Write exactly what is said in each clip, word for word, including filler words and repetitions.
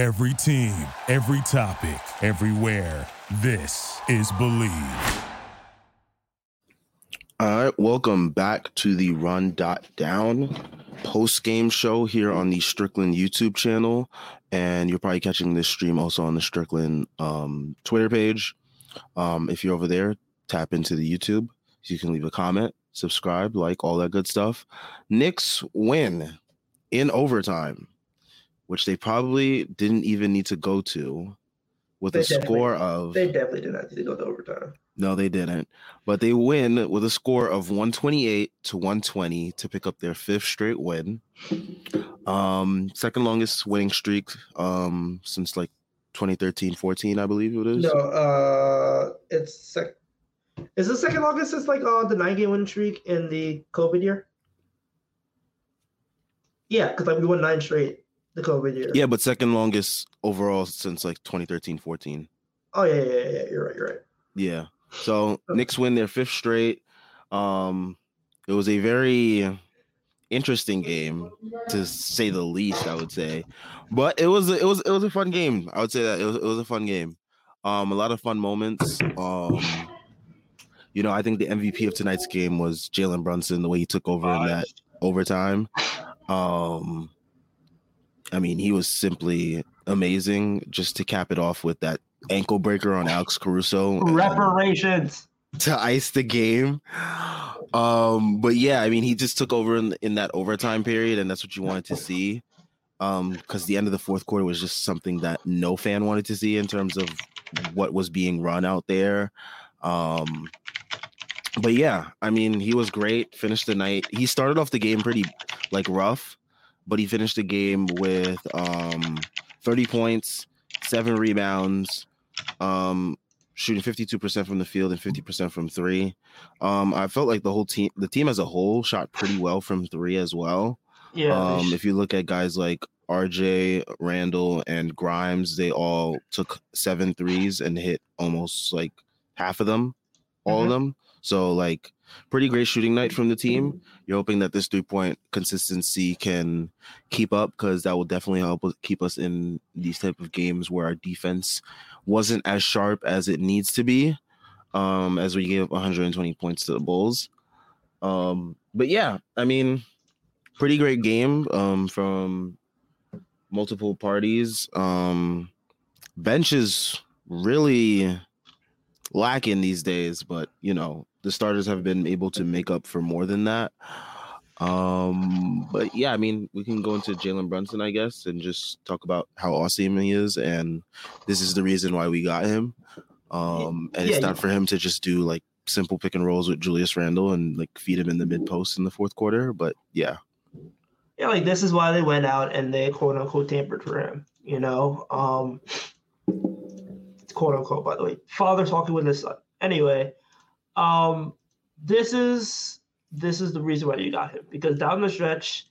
Every team, every topic, everywhere. This is Believe. All right, welcome back to the Run Dot Down post-game show here on the Strickland YouTube channel. And you're probably catching this stream also on the Strickland um, Twitter page. Um, if you're over there, tap into the YouTube. You can leave a comment, subscribe, like, all that good stuff. Knicks win in overtime, which they probably didn't even need to go to, with they a score of... They definitely did not need to go to overtime. No, they didn't. But they win with a score of one twenty-eight to one twenty to pick up their fifth straight win. Um, second longest winning streak um, since like twenty thirteen fourteen, I believe it is. No, uh, it's sec- is the second longest since like uh, the nine-game winning streak in the COVID year? Yeah, because like we won nine straight. The COVID year. Yeah, but second longest overall since like twenty thirteen fourteen. Oh, yeah, yeah, yeah. You're right, you're right. Yeah. So, Knicks win their fifth straight. Um, it was a very interesting game, to say the least, I would say. But it was a, it was it was a fun game. I would say that. It was it was a fun game. Um, a lot of fun moments. Um, you know, I think the M V P of tonight's game was Jalen Brunson, the way he took over in that overtime. Um I mean, he was simply amazing, just to cap it off with that ankle breaker on Alex Caruso. Reparations. To ice the game. Um, but yeah, I mean, he just took over in, in that overtime period, and that's what you wanted to see. Um, because the end of the fourth quarter was just something that no fan wanted to see in terms of what was being run out there. Um, but yeah, I mean, he was great, finished the night. He started off the game pretty, like, rough. But he finished the game with um, thirty points, seven rebounds, um, shooting fifty-two percent from the field and fifty percent from three. Um, I felt like the whole team, the team as a whole, shot pretty well from three as well. Yeah. Um, if you look at guys like R J, Randle, and Grimes, they all took seven threes and hit almost like half of them, all mm-hmm. of them. So like. Pretty great shooting night from the team. You're hoping that this three-point consistency can keep up, because that will definitely help keep us in these type of games where our defense wasn't as sharp as it needs to be, um, as we gave one hundred twenty points to the Bulls. Um, but yeah, I mean, pretty great game um, from multiple parties. Um, bench is really lacking these days, but, you know, the starters have been able to make up for more than that. Um, but yeah, I mean, we can go into Jalen Brunson, I guess, and just talk about how awesome he is. And this is the reason why we got him. Um, and yeah, it's not yeah. for him to just do like simple pick and rolls with Julius Randle and like feed him in the mid post in the fourth quarter. But yeah. Yeah. Like this is why they went out and they quote unquote tampered for him, you know, um, it's quote unquote, by the way, father talking with his son. Anyway, Um, this is this is the reason why you got him, because down the stretch,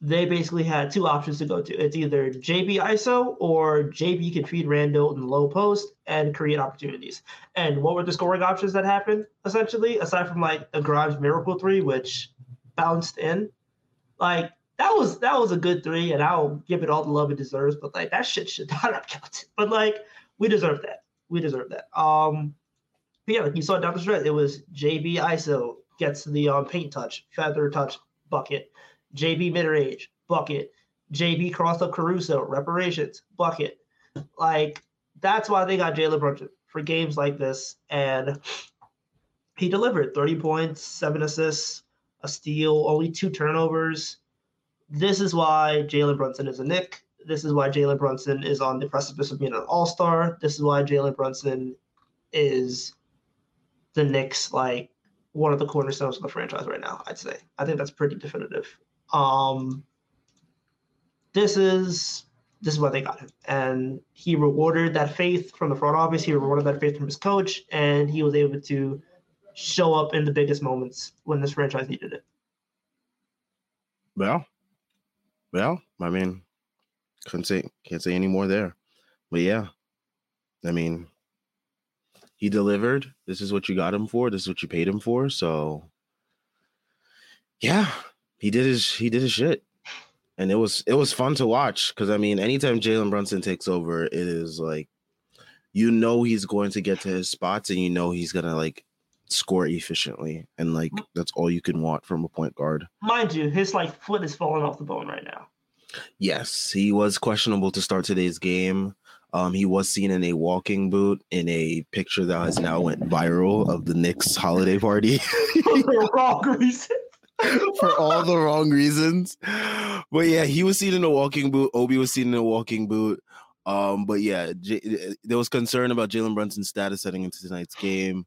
they basically had two options to go to. It's either J B I S O or J B can feed Randle in low post and create opportunities. And what were the scoring options that happened, essentially, aside from like a Grimes miracle three, which bounced in? Like that was that was a good three, and I'll give it all the love it deserves. But like that shit should not have counted. But like we deserve that. We deserve that. Um. Yeah, like you saw down the stretch, it was J B I S O gets the um, paint touch, feather touch, bucket. J B midrange, bucket. J B cross up Caruso, reparations, bucket. Like, that's why they got Jalen Brunson for games like this. And he delivered thirty points, seven assists, a steal, only two turnovers. This is why Jalen Brunson is a Knick. This is why Jalen Brunson is on the precipice of being an all-star. This is why Jalen Brunson is the Knicks, like, one of the cornerstones of the franchise right now, I'd say. I think that's pretty definitive. Um, this is this is why they got him. And he rewarded that faith from the front office. He rewarded that faith from his coach. And he was able to show up in the biggest moments when this franchise needed it. Well, well, I mean, couldn't say, can't say any more there. But, yeah, I mean... He delivered. This is what you got him for. This is what you paid him for. So, yeah, he did his he did his shit, And it was it was fun to watch because, I mean, anytime Jalen Brunson takes over, it is like, you know, he's going to get to his spots and you know he's going to, like, score efficiently. And, like, that's all you can want from a point guard. Mind you, his, like, foot is falling off the bone right now. Yes, he was questionable to start today's game. Um, he was seen in a walking boot in a picture that has now went viral of the Knicks holiday party. For the wrong reason. For all the wrong reasons. But yeah, he was seen in a walking boot. Obi was seen in a walking boot. Um, but yeah, J- there was concern about Jalen Brunson's status heading into tonight's game.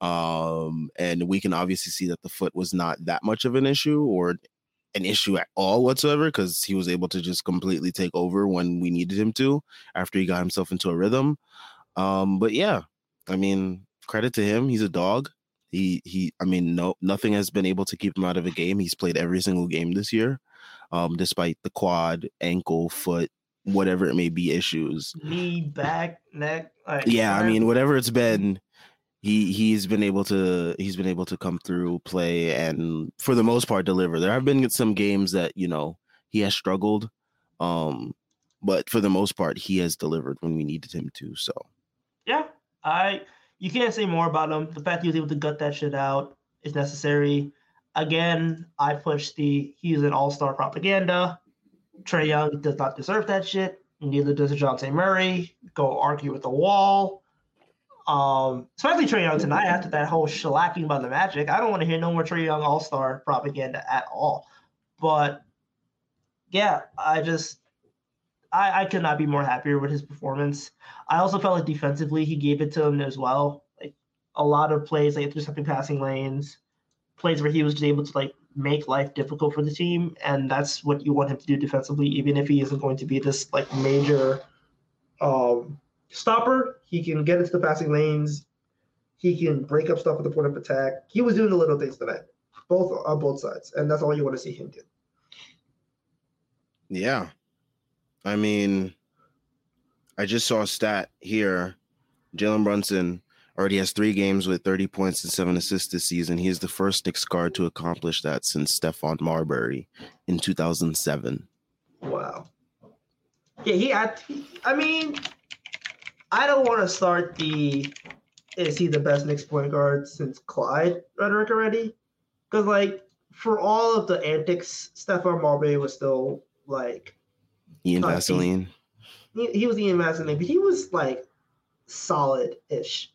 Um, and we can obviously see that the foot was not that much of an issue or an issue at all whatsoever because he was able to just completely take over when we needed him to after he got himself into a rhythm. Um, but yeah, I mean, credit to him. He's a dog. He he. I mean, no, nothing has been able to keep him out of a game. He's played every single game this year, um, despite the quad, ankle, foot, whatever it may be, issues. Knee, back, neck. Like, yeah, whatever. I mean, whatever it's been, he he's been able to he's been able to come through, play, and for the most part deliver. There have been some games that you know he has struggled, um, but for the most part he has delivered when we needed him to. So, yeah, I. You can't say more about him. The fact he was able to gut that shit out is necessary. Again, I push the he's an all-star propaganda. Trae Young does not deserve that shit. Neither does DeJounte Murray. Go argue with the wall. Um, especially Trae Young tonight after that whole shellacking by the Magic. I don't want to hear no more Trae Young all-star propaganda at all. But, yeah, I just... I, I could not be more happier with his performance. I also felt like defensively he gave it to him as well. Like a lot of plays, like intercepting passing lanes, plays where he was just able to like make life difficult for the team, and that's what you want him to do defensively. Even if he isn't going to be this like major um, stopper, he can get into the passing lanes. He can break up stuff with the point of attack. He was doing the little things tonight, both on both sides, and that's all you want to see him do. Yeah. I mean, I just saw a stat here. Jalen Brunson already has three games with thirty points and seven assists this season. He is the first Knicks guard to accomplish that since Stephon Marbury in two thousand seven. Wow. Yeah, he. I, I mean, I don't want to start the is he the best Knicks point guard since Clyde rhetoric already? Because, like, for all of the antics, Stephon Marbury was still, like, Ian uh, Vaseline. He, he was Ian Vaseline, but he was like solid-ish.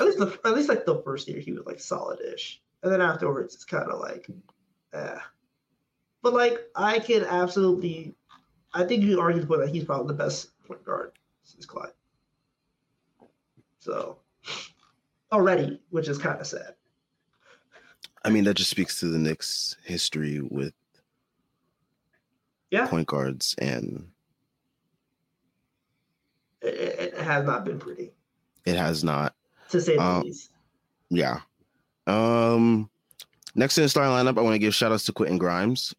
At least, the, at least like the first year, he was like solid-ish, and then afterwards, it's kind of like, eh. But like, I can absolutely, I think you argue the point that he's probably the best point guard since Clyde. So already, which is kind of sad. I mean, that just speaks to the Knicks' history with. Yeah. Point guards, and it, it has not been pretty. It has not, to say the um, least. Yeah. Um. Next in the starting lineup, I want to give shout outs to Quentin Grimes.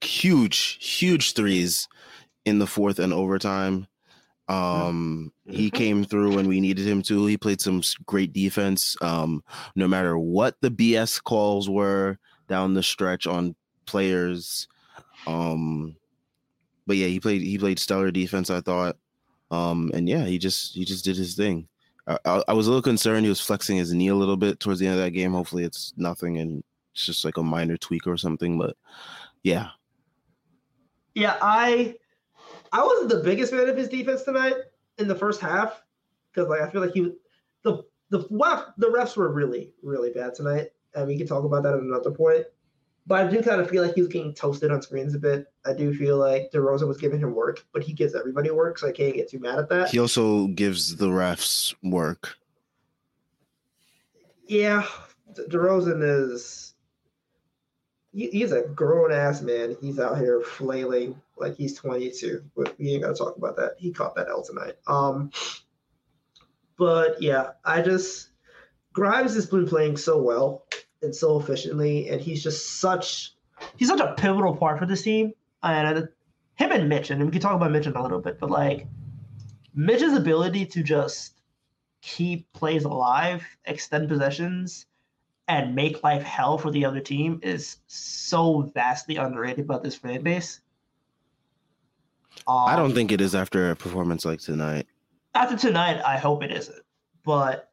Huge, huge threes in the fourth and overtime. Um, he came through when we needed him to. He played some great defense. Um, no matter what the B S calls were down the stretch on players. Um, but yeah, he played, he played stellar defense, I thought. Um, and yeah, he just, he just did his thing. I, I, I was a little concerned. He was flexing his knee a little bit towards the end of that game. Hopefully it's nothing and it's just like a minor tweak or something, but yeah. Yeah. I, I wasn't the biggest fan of his defense tonight in the first half. Cause like, I feel like he, the, the, the refs were really, really bad tonight. And we can talk about that at another point. But I do kind of feel like he was getting toasted on screens a bit. I do feel like DeRozan was giving him work, but he gives everybody work, so I can't get too mad at that. He also gives the refs work. Yeah, DeRozan is... He, he's a grown-ass man. He's out here flailing like he's twenty-two, but we ain't got to talk about that. He caught that L tonight. Um, But, yeah, I just... Grimes has been playing so well. And so efficiently, and he's just such he's such a pivotal part for this team. And him and Mitch, and we can talk about Mitch in a little bit, but like Mitch's ability to just keep plays alive, extend possessions, and make life hell for the other team is so vastly underrated by this fan base. Um, I don't think it is after a performance like tonight. After tonight, I hope it isn't. But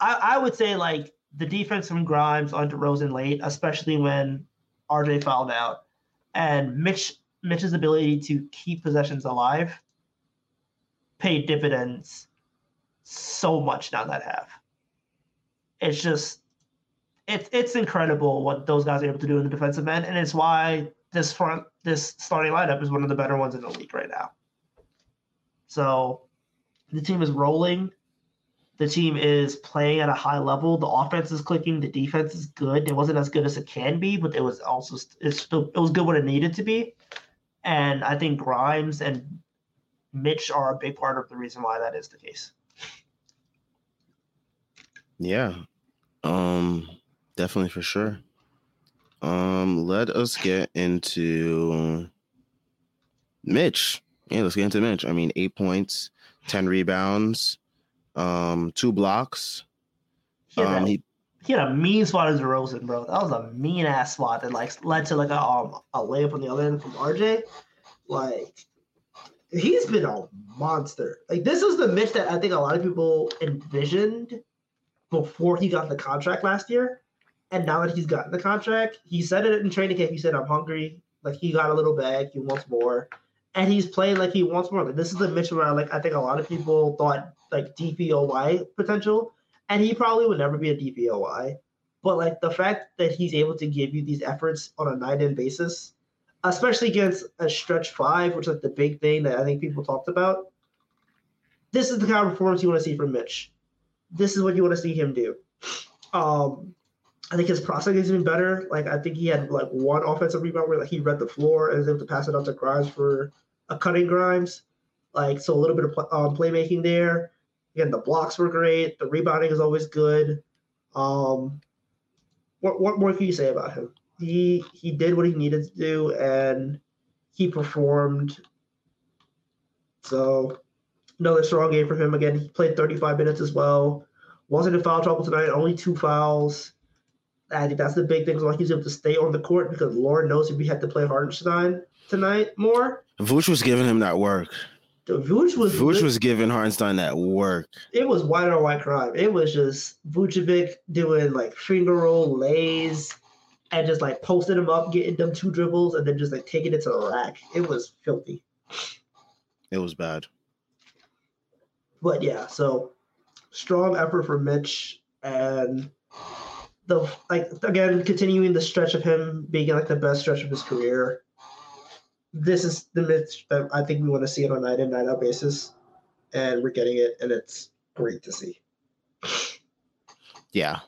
I, I would say, like, the defense from Grimes on DeRozan late, especially when R J fouled out, and Mitch Mitch's ability to keep possessions alive paid dividends so much down that half. It's just it's it's incredible what those guys are able to do in the defensive end, and it's why this front this starting lineup is one of the better ones in the league right now. So the team is rolling. The team is playing at a high level. The offense is clicking. The defense is good. It wasn't as good as it can be, but it was also it's still, it was good when it needed to be. And I think Grimes and Mitch are a big part of the reason why that is the case. Yeah, um, definitely for sure. Um, let us get into Mitch. Yeah, let's get into Mitch. I mean, eight points, ten rebounds. Um, two blocks. He had, um, a, he, he had a mean spot as DeRozan, bro. That was a mean ass spot that like led to like a um, a layup on the other end from R J. Like he's been a monster. Like this is the Mitch that I think a lot of people envisioned before he got the contract last year, and now that he's gotten the contract, he said it in training camp. He said, "I'm hungry." Like he got a little bag. He wants more, and he's playing like he wants more. Like this is the Mitch where like I think a lot of people thought. Like D P O Y potential, and he probably would never be a D P O Y. But like the fact that he's able to give you these efforts on a night-in basis, especially against a stretch five, which is like the big thing that I think people talked about. This is the kind of performance you want to see from Mitch. This is what you want to see him do. Um, I think his processing has been better. Like I think he had like one offensive rebound where like he read the floor and was able to pass it out to Grimes for a cutting Grimes. Like so, a little bit of um, playmaking there. Again, the blocks were great. The rebounding is always good. Um, what what more can you say about him? He he did what he needed to do, and he performed. So, another strong game for him. Again, he played thirty-five minutes as well. Wasn't in foul trouble tonight. Only two fouls. I think that's the big thing. Is why he's able to stay on the court because Lord knows if we had to play Hartenstein tonight more. Vooch was giving him that work. Vuce was Vuce was giving Hartenstein that work. It was white on white crime. It was just Vucevic doing like finger roll lays and just like posting them up, getting them two dribbles, and then just like taking it to the rack. It was filthy. It was bad. But yeah, so strong effort for Mitch and the like again continuing the stretch of him being like the best stretch of his career. This is the Mitch that I think we want to see it on night in, night out basis, and we're getting it, and it's great to see. Yeah,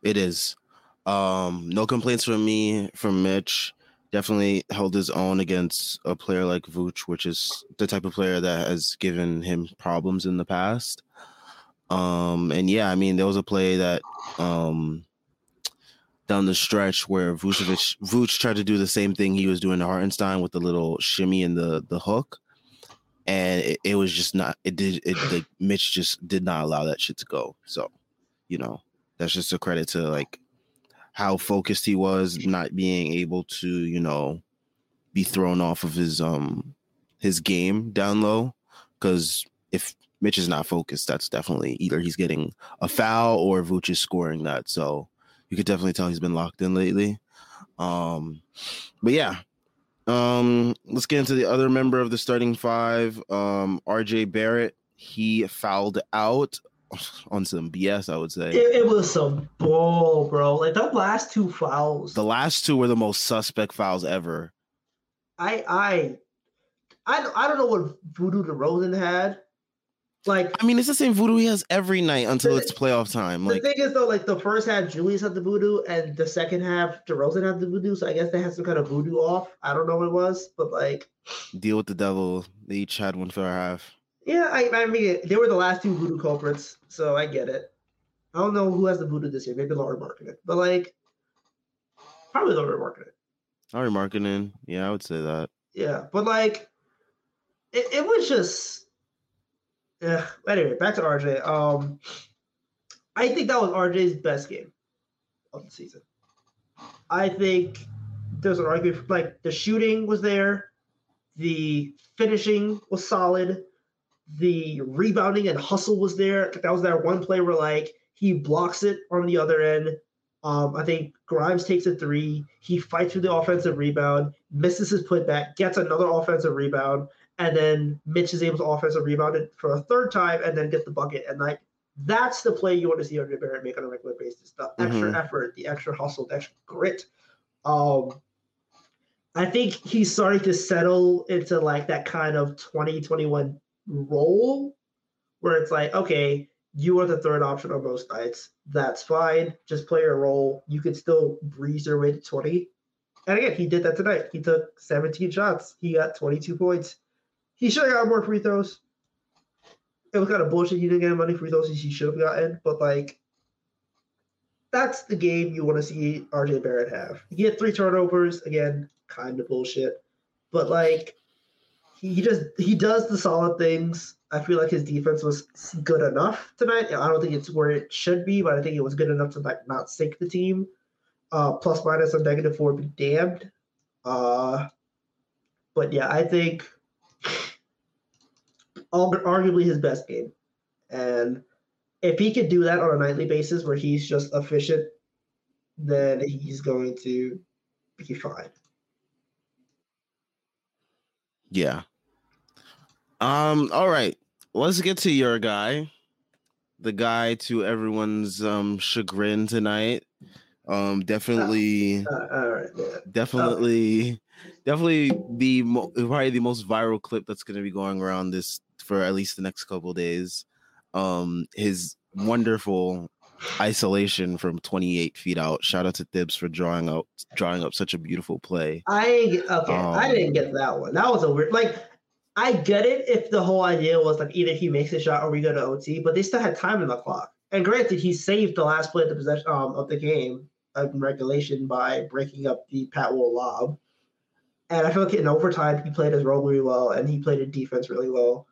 it is. Um, no complaints from me from Mitch. Definitely held his own against a player like Vooch, which is the type of player that has given him problems in the past. Um, and yeah, I mean there was a play that um. down the stretch where Vucevic Vuce tried to do the same thing he was doing to Hartenstein with the little shimmy and the the hook, and it, it was just not it did it like Mitch just did not allow that shit to go. So, you know, that's just a credit to like how focused he was, not being able to, you know, be thrown off of his um his game down low, because if Mitch is not focused, that's definitely either he's getting a foul or Vuce is scoring that. So you could definitely tell he's been locked in lately. Um, but yeah, um, let's get into the other member of the starting five, um, R J Barrett. He fouled out on some B S, I would say. It, it was some bull, bro. Like, the last two fouls. The last two were the most suspect fouls ever. I I, I, I don't know what Voodoo DeRozan had. Like, I mean, it's the same voodoo he has every night until the, it's playoff time. Like, the thing is, though, like the first half, Julius had the voodoo, and the second half, DeRozan had the voodoo. So I guess they had some kind of voodoo off. I don't know what it was, but like, deal with the devil. They each had one for a half. Yeah, I, I mean, they were the last two voodoo culprits, so I get it. I don't know who has the voodoo this year. Maybe Laurie Marketing, but like, probably Laurie Marketing. Laurie Marketing, yeah, I would say that. Yeah, but like, it, it was just. Yeah. Anyway, back to R J. Um, I think that was R J's best game of the season. I think there's an argument. Like the shooting was there The finishing was solid. The rebounding and hustle was there. That was that one play where, like, he blocks it on the other end. Um, I think Grimes takes a three. He fights for the offensive rebound, misses his putback, gets another offensive rebound, and then Mitch is able to offensive rebound it for a third time and then get the bucket. And, like, that's the play you want to see R J Barrett make on a regular basis. The extra mm-hmm. effort, the extra hustle, the extra grit. Um, I think he's starting to settle into, like, that kind of twenty twenty-one role where it's like, okay, you are the third option on most nights. That's fine. Just play your role. You can still breeze your way to twenty. And again, he did that tonight. He took seventeen shots. He got twenty-two points. He should have got more free throws. It was kind of bullshit. He didn't get money free throws he should have gotten. But, like, that's the game you want to see R J Barrett have. He had three turnovers. Again, kind of bullshit. But, like, he just he does the solid things. I feel like his defense was good enough tonight. I don't think it's where it should be, but I think it was good enough to, like, not sink the team. Uh, plus minus a negative four, be damned. Uh, but yeah, I think arguably his best game. And if he could do that on a nightly basis where he's just efficient, then he's going to be fine. Yeah. Um. All right. Let's get to your guy, the guy to everyone's um chagrin tonight. Um. Definitely. Uh, uh, all right. Yeah. Definitely. Okay. Definitely the mo- probably the most viral clip that's going to be going around this for at least the next couple of days. Um. His wonderful isolation from twenty-eight feet out. Shout out to Thibs for drawing up drawing up such a beautiful play. I okay. Um, I didn't get that one. That was a weird like. I get it if the whole idea was like either he makes a shot or we go to O T, but they still had time in the clock. And granted, he saved the last play of the possession um, of the game in regulation by breaking up the Pat Wall lob. And I feel like in overtime he played his role really well and he played his defense really well.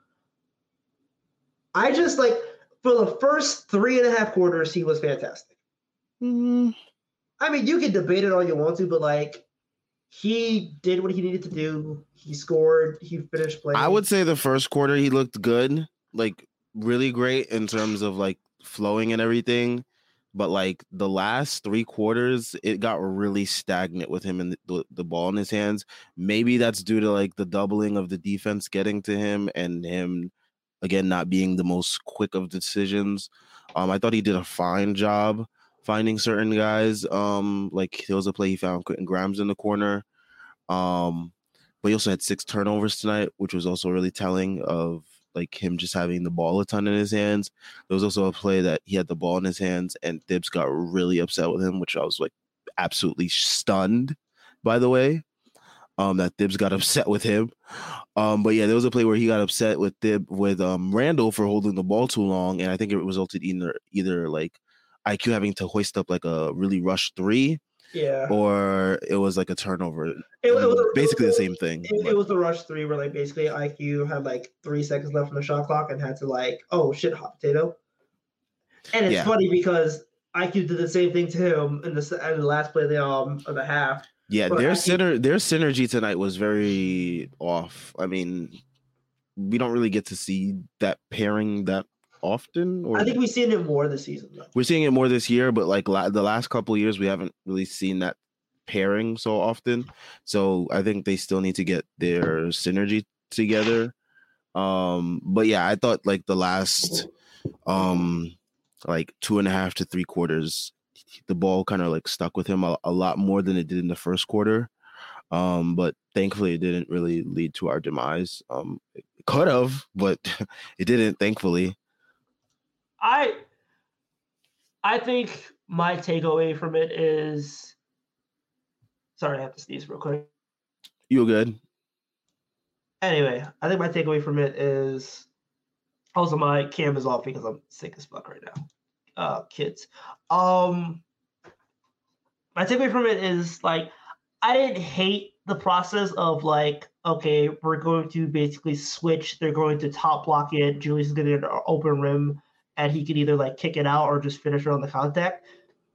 I just like for the first three and a half quarters he was fantastic. Mm-hmm. I mean, you can debate it all you want to, but like. He did what he needed to do. He scored. He finished playing. I would say the first quarter he looked good, like really great in terms of like flowing and everything. But like the last three quarters, it got really stagnant with him and the, the, the ball in his hands. Maybe that's due to like the doubling of the defense getting to him and him, again, not being the most quick of decisions. Um, I thought he did a fine job finding certain guys, um, like there was a play he found Quentin Grimes in the corner, um, but he also had six turnovers tonight, which was also really telling of like him just having the ball a ton in his hands. There was also a play that he had the ball in his hands, and Thibs got really upset with him, which I was like absolutely stunned. By the way, um, that Thibs got upset with him, um, but yeah, there was a play where he got upset with Thib with um Randle for holding the ball too long, and I think it resulted either either like. I Q having to hoist up like a really rushed three, yeah, or it was like a turnover. It, it was a, basically it was, the same thing. It, it was the rush three where like basically I Q had like three seconds left on the shot clock and had to like, oh shit, hot potato. And it's yeah. funny because I Q did the same thing to him in the in the last play of the um of the half. Yeah, but their syner- their synergy tonight was very off. I mean, we don't really get to see that pairing that. Often, or I think we've seen it more this season. Though. We're seeing it more this year, but like la- the last couple of years, we haven't really seen that pairing so often. So I think they still need to get their synergy together. Um, but yeah, I thought like the last, um, like two and a half to three quarters, the ball kind of like stuck with him a-, a lot more than it did in the first quarter. Um, but thankfully, it didn't really lead to our demise. Um, it could have, but it didn't. Thankfully. I I think my takeaway from it is sorry, I have to sneeze real quick. You're good. Anyway, I think my takeaway from it is also my cam is off because I'm sick as fuck right now. Uh, kids. Um, my takeaway from it is like I didn't hate the process of like, okay, we're going to basically switch, they're going to top block it, Julius is gonna get an open rim. And he could either like kick it out or just finish it on the contact,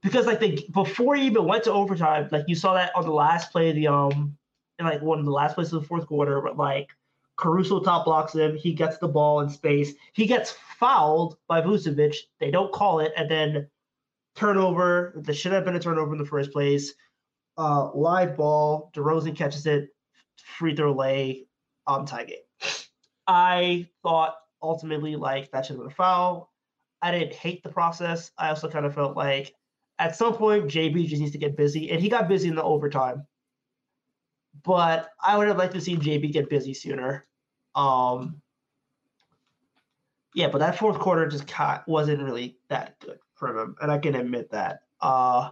because like they before he even went to overtime, like you saw that on the last play of the um in like one of the last places of the fourth quarter, but like Caruso top blocks him. He gets the ball in space. He gets fouled by Vucevic. They don't call it. And then turnover. There should have been a turnover in the first place. Uh, live ball. DeRozan catches it. Free throw lay. Um, tie game. I thought ultimately like that should have been a foul. I didn't hate the process. I also kind of felt like at some point J B just needs to get busy. And he got busy in the overtime. But I would have liked to see J B get busy sooner. Um, yeah, but that fourth quarter just ca- wasn't really that good for him, and I can admit that. Uh,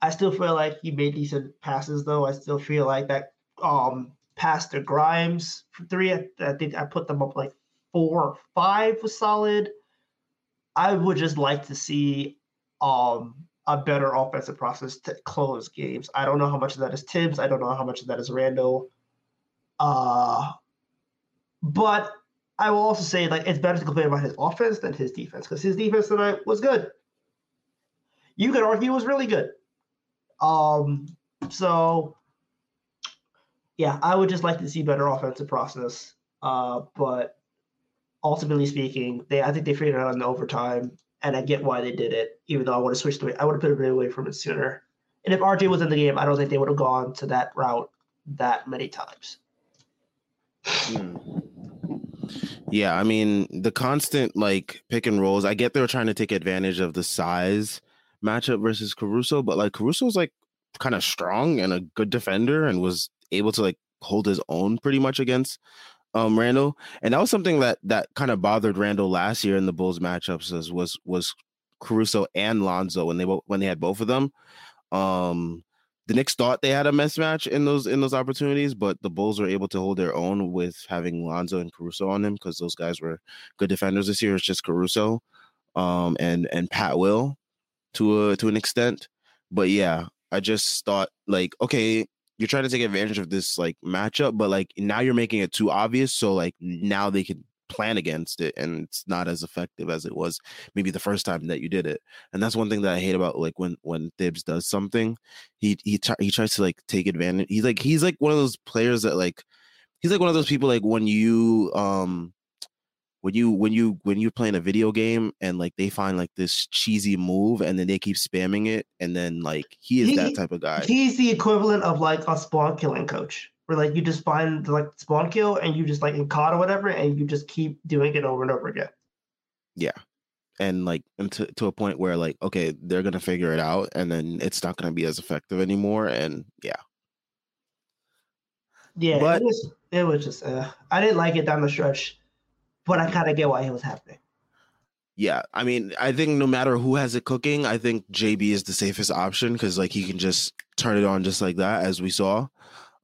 I still feel like he made decent passes, though. I still feel like that um, pass to Grimes for three, I, I think I put them up like four or five was solid. I would just like to see um, – a better offensive process to close games. I don't know how much of that is Thibs. I don't know how much of that is Randle. Uh, but I will also say, like, it's better to complain about his offense than his defense, because his defense tonight was good. You could argue it was really good. Um, so, yeah, I would just like to see better offensive process. Uh, but ultimately speaking, they I think they figured it out in the overtime. And I get why they did it, even though I would have switched away. I would have put it away from it sooner. And if R J was in the game, I don't think they would have gone to that route that many times. Hmm. Yeah, I mean, the constant, like, pick and rolls, I get they were trying to take advantage of the size matchup versus Caruso, but, like, Caruso's, like, kind of strong and a good defender and was able to, like, hold his own pretty much against Um, Randle, and that was something that that kind of bothered Randle last year in the Bulls matchups was was, was Caruso and Lonzo when they when they had both of them. Um, the Knicks thought they had a mismatch in those in those opportunities, but the Bulls were able to hold their own with having Lonzo and Caruso on them because those guys were good defenders this year. It's just Caruso, um, and and Pat Will to a to an extent, but yeah, I just thought like okay. You're trying to take advantage of this like matchup, but like now you're making it too obvious. So like now they can plan against it and it's not as effective as it was maybe the first time that you did it. And that's one thing that I hate about like when, when Thibs does something, he, he, t- he tries to like take advantage. He's like, he's like one of those players that like, he's like one of those people, like when you, um, when you, when you, when you're playing a video game and like they find like this cheesy move and then they keep spamming it. And then like, he is he, that type of guy. He's the equivalent of like a spawn killing coach where like you just find like spawn kill and you just like in C O D or whatever. And you just keep doing it over and over again. Yeah. And like and to, to a point where like, okay, they're going to figure it out and then it's not going to be as effective anymore. And yeah. Yeah. But, it was, it was just, uh, I didn't like it down the stretch. But I kind of get why it was happening. Yeah, I mean, I think no matter who has it cooking, I think J B is the safest option because, like, he can just turn it on just like that, as we saw,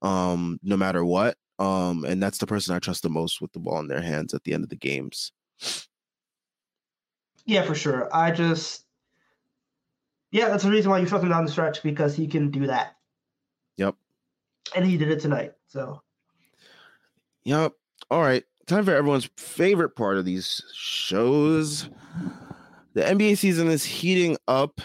um, no matter what. Um, and that's the person I trust the most with the ball in their hands at the end of the games. Yeah, for sure. I just... Yeah, that's the reason why you trust him down the stretch, because he can do that. Yep. And he did it tonight, so... Yep. All right. Time for everyone's favorite part of these shows. The N B A season is heating up.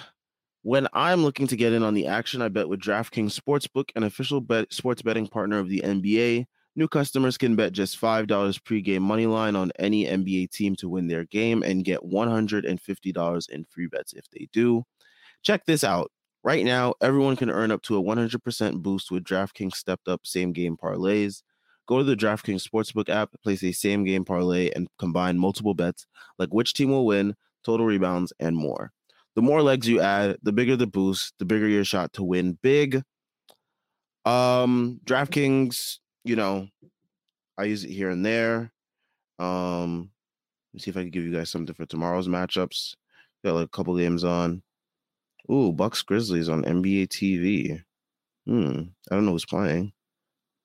When I'm looking to get in on the action, I bet with DraftKings Sportsbook, an official bet, sports betting partner of the N B A. New customers can bet just five dollars pregame money line on any N B A team to win their game and get one hundred fifty dollars in free bets if they do. Check this out. Right now, everyone can earn up to a one hundred percent boost with DraftKings stepped-up same-game parlays. Go to the DraftKings Sportsbook app, place a same-game parlay, and combine multiple bets, like which team will win, total rebounds, and more. The more legs you add, the bigger the boost, the bigger your shot to win big. Um, DraftKings, you know, I use it here and there. Um, let me see if I can give you guys something for tomorrow's matchups. Got like a couple games on. Ooh, Bucks Grizzlies on N B A T V. Hmm, I don't know who's playing.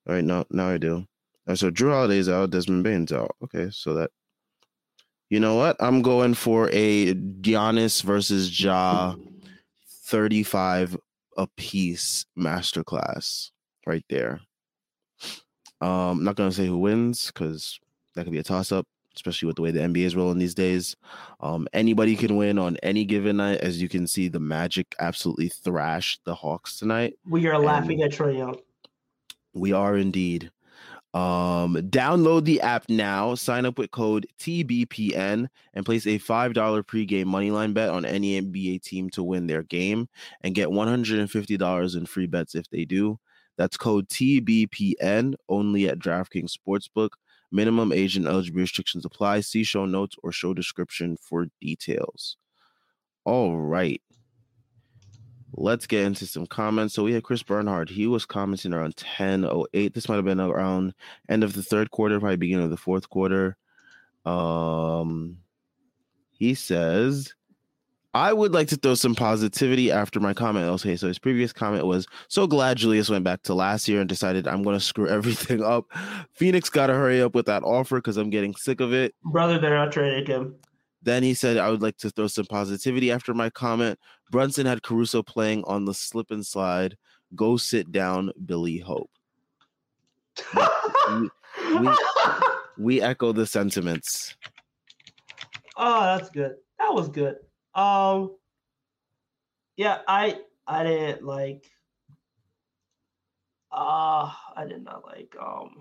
All right, now, now I do. Right, so Drew Holiday's out, Desmond Bain's out. Okay, so that... You know what? I'm going for a Giannis versus Ja thirty-five apiece masterclass right there. Um, I'm not going to say who wins because that could be a toss-up, especially with the way the N B A is rolling these days. Um, anybody can win on any given night. As you can see, the Magic absolutely thrashed the Hawks tonight. We are and laughing at Trae Young. We are indeed. Um, download the app now, sign up with code T B P N, and place a five dollar pregame moneyline bet on any N B A team to win their game and get one hundred fifty dollars in free bets if they do. That's code T B P N only at DraftKings Sportsbook. Minimum age and eligibility restrictions apply. See show notes or show description for details. All right. Let's get into some comments. So we had Chris Bernhard. He was commenting around ten oh eight. This might have been around end of the third quarter, probably beginning of the fourth quarter. Um, he says, I would like to throw some positivity after my comment. Okay, so his previous comment was, so glad Julius went back to last year and decided I'm going to screw everything up. Phoenix got to hurry up with that offer because I'm getting sick of it. Brother, they're not trading him. Then he said, I would like to throw some positivity after my comment. Brunson had Caruso playing on the slip and slide. Go sit down, Billy Hope. we, we, we echo the sentiments. Oh, that's good. That was good. Um, yeah, I I didn't like. Uh, I did not like. Um,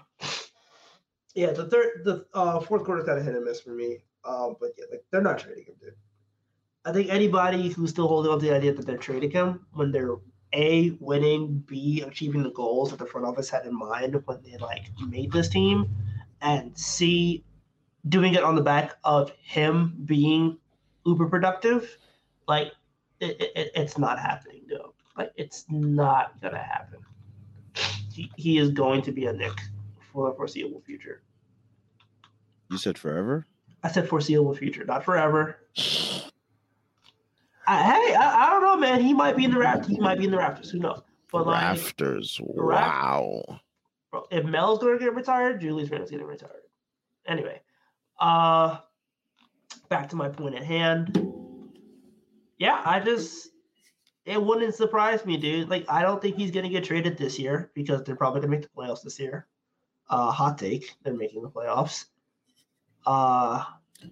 yeah, the third, the uh, fourth quarter kind of hit and miss for me. Um, but yeah, like, they're not trading him, dude. I think anybody who's still holding on to the idea that they're trading him when they're A, winning, B, achieving the goals that the front office had in mind when they like made this team, and C, doing it on the back of him being uber productive, like it, it, it's not happening, dude. Like it's not gonna happen. He, he is going to be a Knick for the foreseeable future. You said forever? I said foreseeable future, not forever. I, hey, I, I don't know, man. He might be in the Raptors. He might be in the Raptors. Who knows? But like, Raptors. Wow. Bro, if Mel's going to get retired, Julius Randle's going to get retired. Anyway, uh, back to my point at hand. Yeah, I just it wouldn't surprise me, dude. Like, I don't think he's going to get traded this year because they're probably going to make the playoffs this year. Uh, hot take: they're making the playoffs. Uh,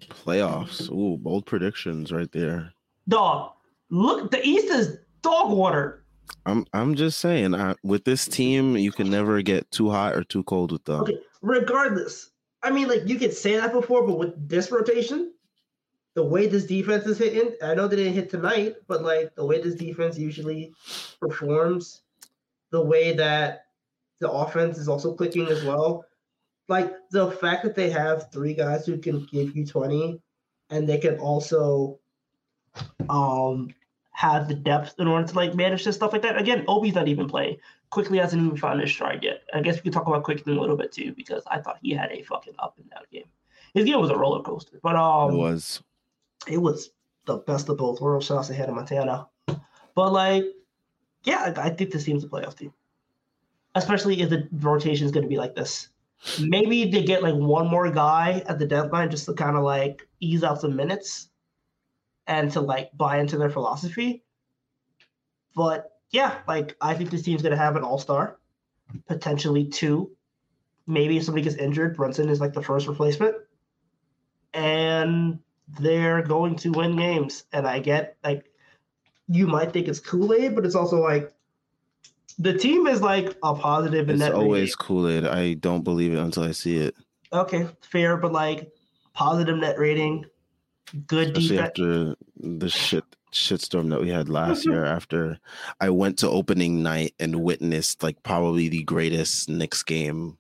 playoffs. Ooh, bold predictions right there. Dog, look, the East is dog water. I'm I'm just saying, I, with this team, you can never get too hot or too cold with them. Okay, regardless, I mean, like, you could say that before, but with this rotation, the way this defense is hitting, I know they didn't hit tonight, but, like, the way this defense usually performs, the way that the offense is also clicking as well, like, the fact that they have three guys who can give you twenty, and they can also um have the depth in order to like manage this stuff like that. Again, Obi's not even playing. Quickley hasn't even found his stride yet. I guess we could talk about Quickley a little bit too, because I thought he had a fucking up and down game. His game was a roller coaster, but um, it was it was the best of both worlds. Shots ahead of Montana, but like, yeah, I think this team's a playoff team, especially if the rotation is going to be like this. Maybe they get like one more guy at the deadline just to kind of like ease out some minutes and to like buy into their philosophy. But yeah, like I think this team's gonna have an all-star, potentially two. Maybe if somebody gets injured, Brunson is like the first replacement, and they're going to win games. And I get like you might think it's Kool-Aid, but it's also like the team is like a positive. It's always Kool-Aid. I don't believe it until I see it. Okay, fair, but like positive net rating. Good Especially defense. After the shit shitstorm that we had last year, after I went to opening night and witnessed like probably the greatest Knicks game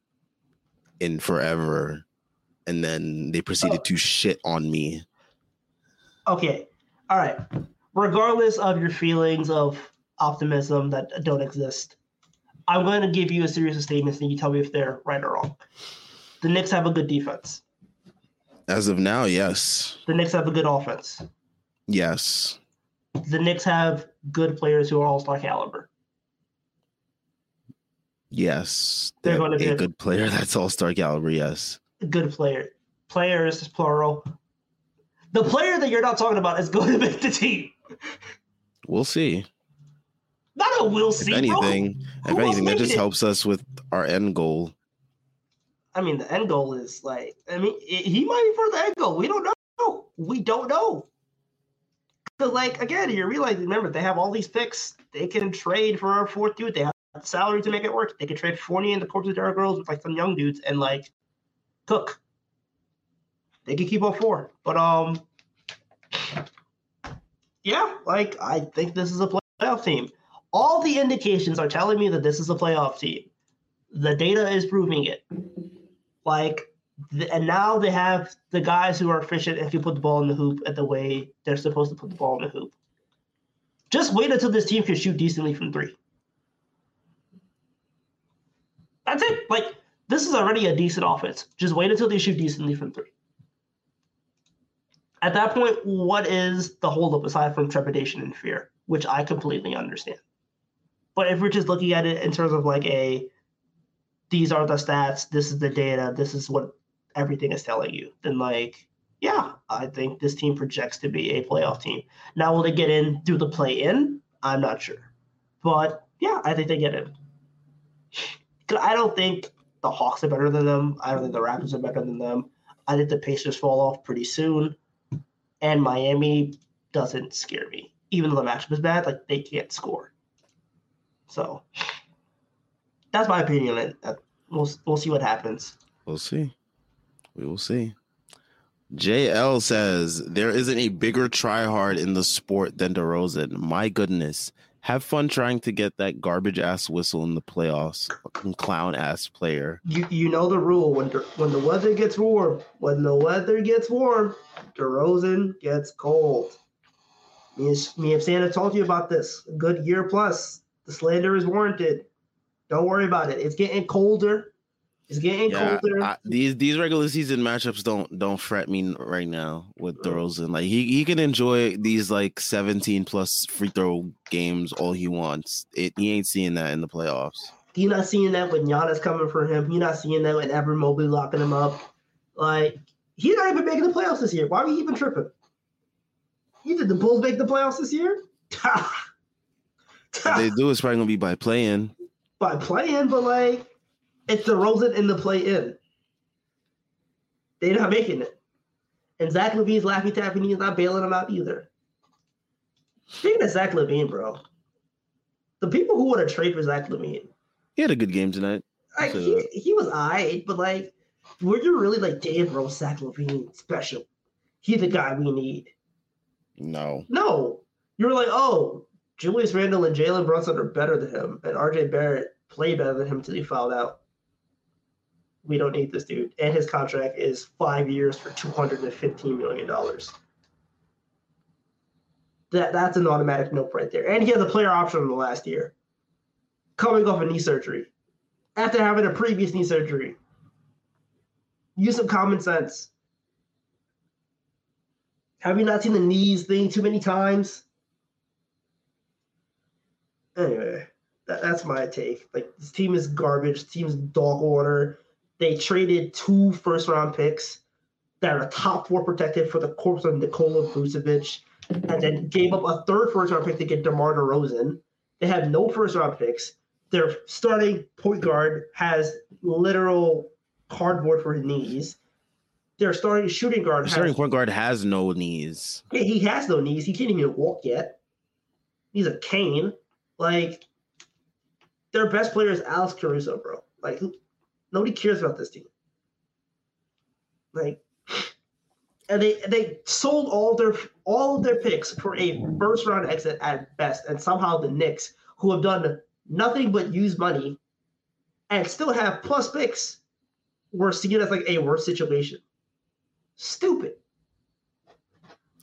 in forever, and then they proceeded oh. to shit on me. Okay, all right. Regardless of your feelings of optimism that don't exist, I'm going to give you a series of statements, and you tell me if they're right or wrong. The Knicks have a good defense. As of now, yes. The Knicks have a good offense. Yes. The Knicks have good players who are all-star caliber. Yes. They're, They're going to be a good player that's all-star caliber, yes. Good player. Players is plural. The player that you're not talking about is going to make the team. We'll see. Not a we'll see. If anything, if anything that just helps us with our end goal. I mean, the end goal is like, I mean, it, he might be for the end goal. We don't know. We don't know. But, like, again, you're realizing, remember, they have all these picks. They can trade for a fourth dude. They have salary to make it work. They could trade Fournier and the Corpse of Derrick Rose with like some young dudes and like Cook. They could keep all four. But um, yeah, like I think this is a playoff team. All the indications are telling me that this is a playoff team. The data is proving it. Like, and now they have the guys who are efficient if you put the ball in the hoop at the way they're supposed to put the ball in the hoop. Just wait until this team can shoot decently from three. That's it. Like, this is already a decent offense. Just wait until they shoot decently from three. At that point, what is the holdup aside from trepidation and fear, which I completely understand? But if we're just looking at it in terms of like a, these are the stats, this is the data, this is what everything is telling you, then like, yeah, I think this team projects to be a playoff team. Now, will they get in through the play-in? I'm not sure. But yeah, I think they get in. I don't think the Hawks are better than them. I don't think the Raptors are better than them. I think the Pacers fall off pretty soon. And Miami doesn't scare me. Even though the matchup is bad, like they can't score. So that's my opinion. We'll, we'll see what happens. We'll see. We will see. J L says, there isn't a bigger tryhard in the sport than DeRozan. My goodness. Have fun trying to get that garbage-ass whistle in the playoffs. Fucking clown-ass player. You you know the rule. When, when the weather gets warm, when the weather gets warm, DeRozan gets cold. Me, me and Santa told you about this. A good year plus. The slander is warranted. Don't worry about it. It's getting colder. It's getting yeah, colder. I, these these regular season matchups don't don't fret me right now with DeRozan. Like he, he can enjoy these like seventeen plus free throw games all he wants. It he ain't seeing that in the playoffs. You're not seeing that with Giannis coming for him. You're not seeing that with Evan Mobley locking him up. Like he's not even making the playoffs this year. Why are we even tripping? You did the Bulls make the playoffs this year? If they do, it's probably gonna be by playing. By playing, but like. It's DeRozan in the play-in. They're not making it. And Zach LaVine's laffy taffy is not bailing him out either. Speaking of Zach LaVine, bro, the people who want to trade for Zach LaVine. He had a good game tonight. Like, so. he, he was all right, but like, were you really like, damn, bro, Zach LaVine special? He's the guy we need. No. No. You were like, oh, Julius Randle and Jalen Brunson are better than him, and R J Barrett played better than him until he fouled out. We don't need this dude. And his contract is five years for two hundred fifteen million dollars. That That's an automatic nope right there. And he has a player option in the last year. Coming off a knee surgery. After having a previous knee surgery. Use some common sense. Have you not seen the knees thing too many times? Anyway, that, that's my take. Like, this team is garbage. This team's dog water. They traded two first-round picks that are top four protected for the corpse of Nikola Vucevic, and then gave up a third first-round pick to get DeMar DeRozan. They have no first-round picks. Their starting point guard has literal cardboard for his knees. Their starting shooting guard, has, starting point guard, has no knees. Yeah, he has no knees. He can't even walk yet. He's a cane. Like, their best player is Alex Caruso, bro. Like, who? Nobody cares about this team. Like, and they they sold all their all of their picks for a first round exit at best, and somehow the Knicks, who have done nothing but use money, and still have plus picks, were seen as like a worse situation. Stupid.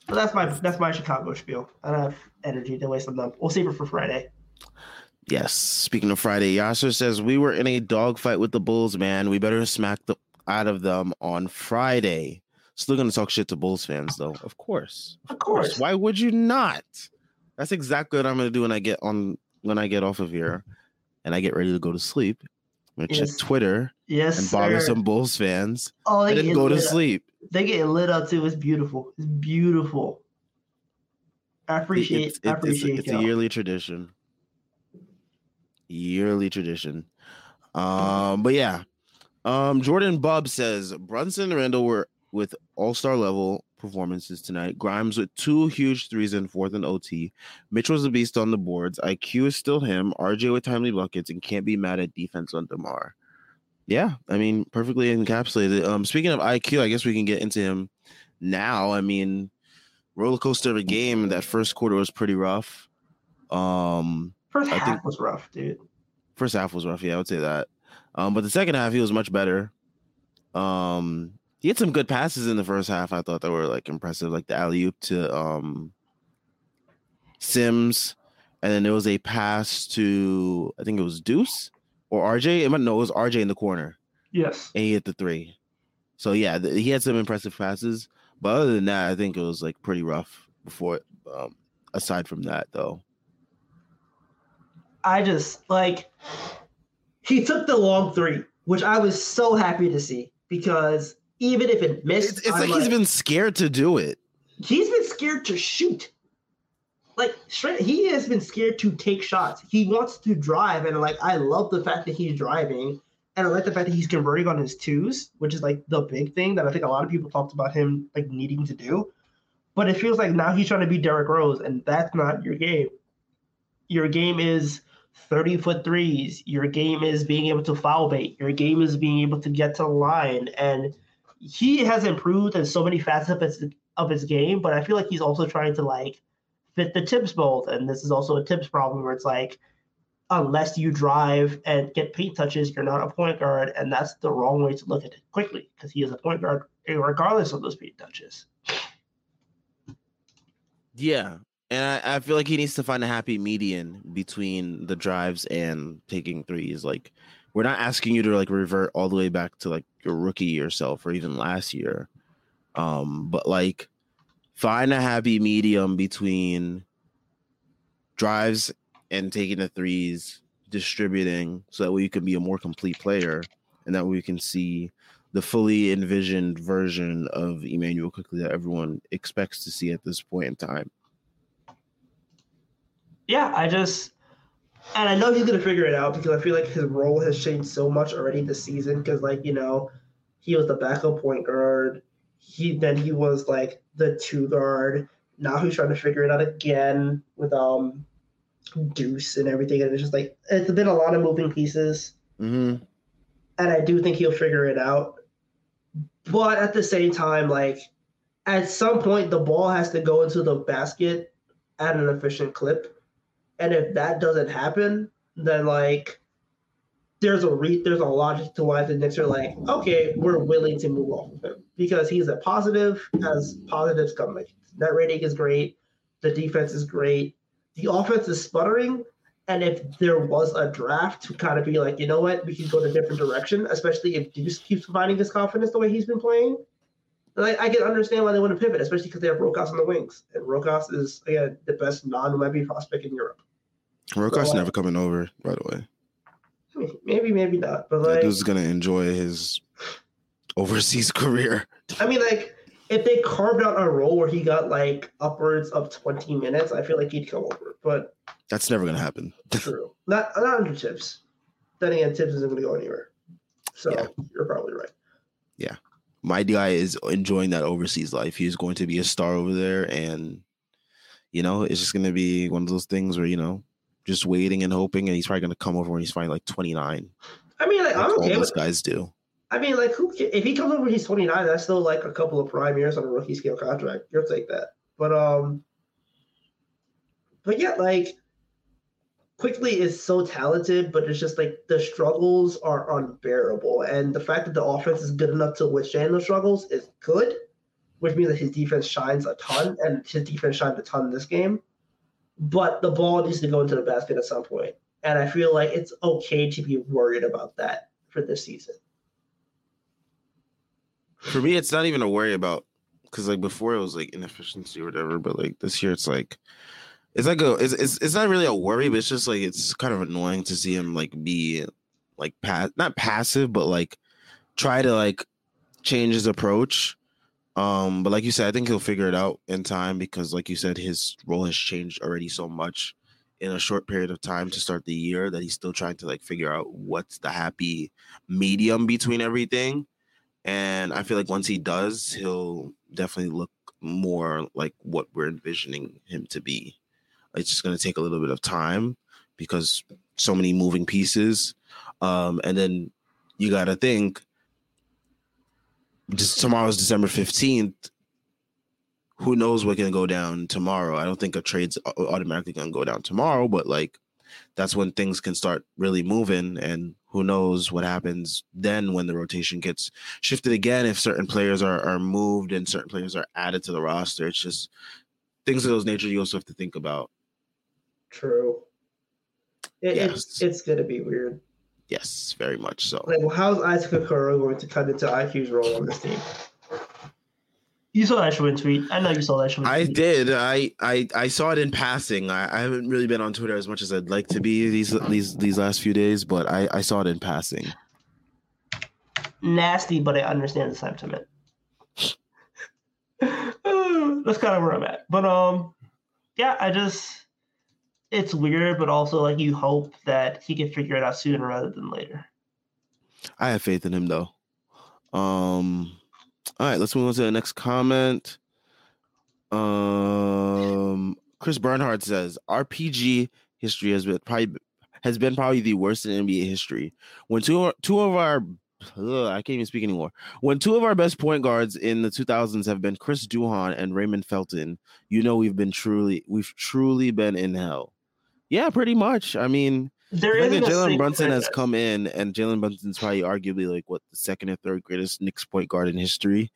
But that's my that's my Chicago spiel. I don't have energy to waste on them. We'll save it for Friday. Yes. Speaking of Friday, Yasser says, we were in a dogfight with the Bulls, man. We better smack the out of them on Friday. Still going to talk shit to Bulls fans, though. Of course. Of course. course. Why would you not? That's exactly what I'm going to do when I get on, when I get off of here and I get ready to go to sleep. I'm going to yes. check Twitter yes, and bother sir. some Bulls fans. Oh, they didn't go to up. sleep. They get lit up, too. It's beautiful. It's beautiful. I appreciate It's, it's, I appreciate it's, it's a yearly tradition. Yearly tradition. Um, but yeah. Um, Jordan Bubb says Brunson and Randall were with all-star level performances tonight. Grimes with two huge threes in fourth and O T. Mitchell's a beast on the boards. I Q is still him. R J with timely buckets, and can't be mad at defense on DeMar. Yeah, I mean, perfectly encapsulated. Um, speaking of I Q, I guess we can get into him now. I mean, roller coaster of a game. That first quarter was pretty rough. Um, first I half think, was rough, dude. First half was rough. Yeah, I would say that. Um, but the second half, he was much better. Um, he had some good passes in the first half. I thought that were like impressive, like the alley-oop to um, Sims, and then there was a pass to I think it was Deuce or R J. It might, no, it was R J in the corner. Yes, and he hit the three. So yeah, th- he had some impressive passes. But other than that, I think it was like pretty rough before. Um, aside from that, though, I just like he took the long three, which I was so happy to see because. Even if it missed, it's, it's like, like he's been scared to do it. He's been scared to shoot. Like he has been scared to take shots. He wants to drive, and like I love the fact that he's driving, and I like the fact that he's converting on his twos, which is like the big thing that I think a lot of people talked about him like needing to do. But it feels like now he's trying to be Derrick Rose, and that's not your game. Your game is thirty-foot threes. Your game is being able to foul bait. Your game is being able to get to the line and. He has improved in so many facets of his, of his game, but I feel like he's also trying to like fit the Thibs mold. And this is also a Thibs problem where it's like, unless you drive and get paint touches, you're not a point guard. And that's the wrong way to look at it quickly because he is a point guard regardless of those paint touches. Yeah. And I, I feel like he needs to find a happy median between the drives and taking threes. Like, we're not asking you to like revert all the way back to like your rookie yourself or even last year. Um, but like find a happy medium between drives and taking the threes, distributing so that way you can be a more complete player and that way you can see the fully envisioned version of Emmanuel Quickley that everyone expects to see at this point in time. Yeah, I just... And I know he's going to figure it out because I feel like his role has changed so much already this season because, like, you know, he was the backup point guard. He Then he was, like, the two guard. Now he's trying to figure it out again with um Deuce and everything. And it's just, like, it's been a lot of moving pieces. Mm-hmm. And I do think he'll figure it out. But at the same time, like, at some point the ball has to go into the basket at an efficient clip. And if that doesn't happen, then like there's a re- there's a logic to why the Knicks are like, okay, we're willing to move off of him because he's a positive as positives come. Like net rating is great, the defense is great, the offense is sputtering. And if there was a draft to kind of be like, you know what, we can go in a different direction, especially if Deuce keeps finding his confidence the way he's been playing. Like I can understand why they want to pivot, especially because they have Rokas on the wings, and Rokas is again the best non-Webby prospect in Europe. Rokas so, never like, coming over, by the way. Maybe, maybe not. But like, dude's gonna enjoy his overseas career. I mean, like, if they carved out a role where he got like upwards of twenty minutes, I feel like he'd come over. But that's never gonna happen. True. Not not under Thibs. Then again, Thibs isn't gonna go anywhere. So yeah. You're probably right. Yeah, my guy is enjoying that overseas life. He's going to be a star over there, and you know, it's just gonna be one of those things where you know. Just waiting and hoping, and he's probably going to come over when he's finally like twenty-nine. I mean, like, like I'm okay all those with guys do. I mean, like, who if he comes over when he's twenty-nine, that's still like a couple of prime years on a rookie scale contract. You'll take that, but um, but yeah, like, Quickley is so talented, but it's just like the struggles are unbearable, and the fact that the offense is good enough to withstand the struggles is good, which means that his defense shines a ton, and his defense shined a ton in this game. But the ball needs to go into the basket at some point. And I feel like it's okay to be worried about that for this season. For me, it's not even a worry about because like before it was like inefficiency or whatever, but like this year it's like it's like a it's it's, it's not really a worry, but it's just like it's kind of annoying to see him like be like pass not passive, but like try to like change his approach. Um, but like you said, I think he'll figure it out in time because, like you said, his role has changed already so much in a short period of time to start the year that he's still trying to like figure out what's the happy medium between everything. And I feel like once he does, he'll definitely look more like what we're envisioning him to be. It's just going to take a little bit of time because so many moving pieces. Um, and then you got to think, just tomorrow's December fifteenth. Who knows what can go down tomorrow? I don't think a trade's automatically going to go down tomorrow, but like that's when things can start really moving. And who knows what happens then when the rotation gets shifted again, if certain players are, are moved and certain players are added to the roster. It's just things of those nature you also have to think about. True. It, yes. It's, it's going to be weird. Yes, very much so. Like, well, how's Isaac Okoro going to cut into I Q's role on this team? You saw that Schwinn tweet. I know you saw that Schwinn tweet. I did. I, I I saw it in passing. I, I haven't really been on Twitter as much as I'd like to be these these these last few days, but I, I saw it in passing. Nasty, but I understand the sentiment. That's kind of where I'm at. But um, yeah, I just it's weird, but also like you hope that he can figure it out sooner rather than later. I have faith in him though. Um. All right, let's move on to the next comment. Um, Chris Bernhard says, R P G history has been probably has been probably the worst in N B A history. When two two of our ugh, I can't even speak anymore. When two of our best point guards in the two thousands have been Chris Duhon and Raymond Felton, you know we've been truly we've truly been in hell. Yeah, pretty much. I mean, there is Jalen Brunson has come in, and Jalen Brunson's probably arguably like what the second or third greatest Knicks point guard in history.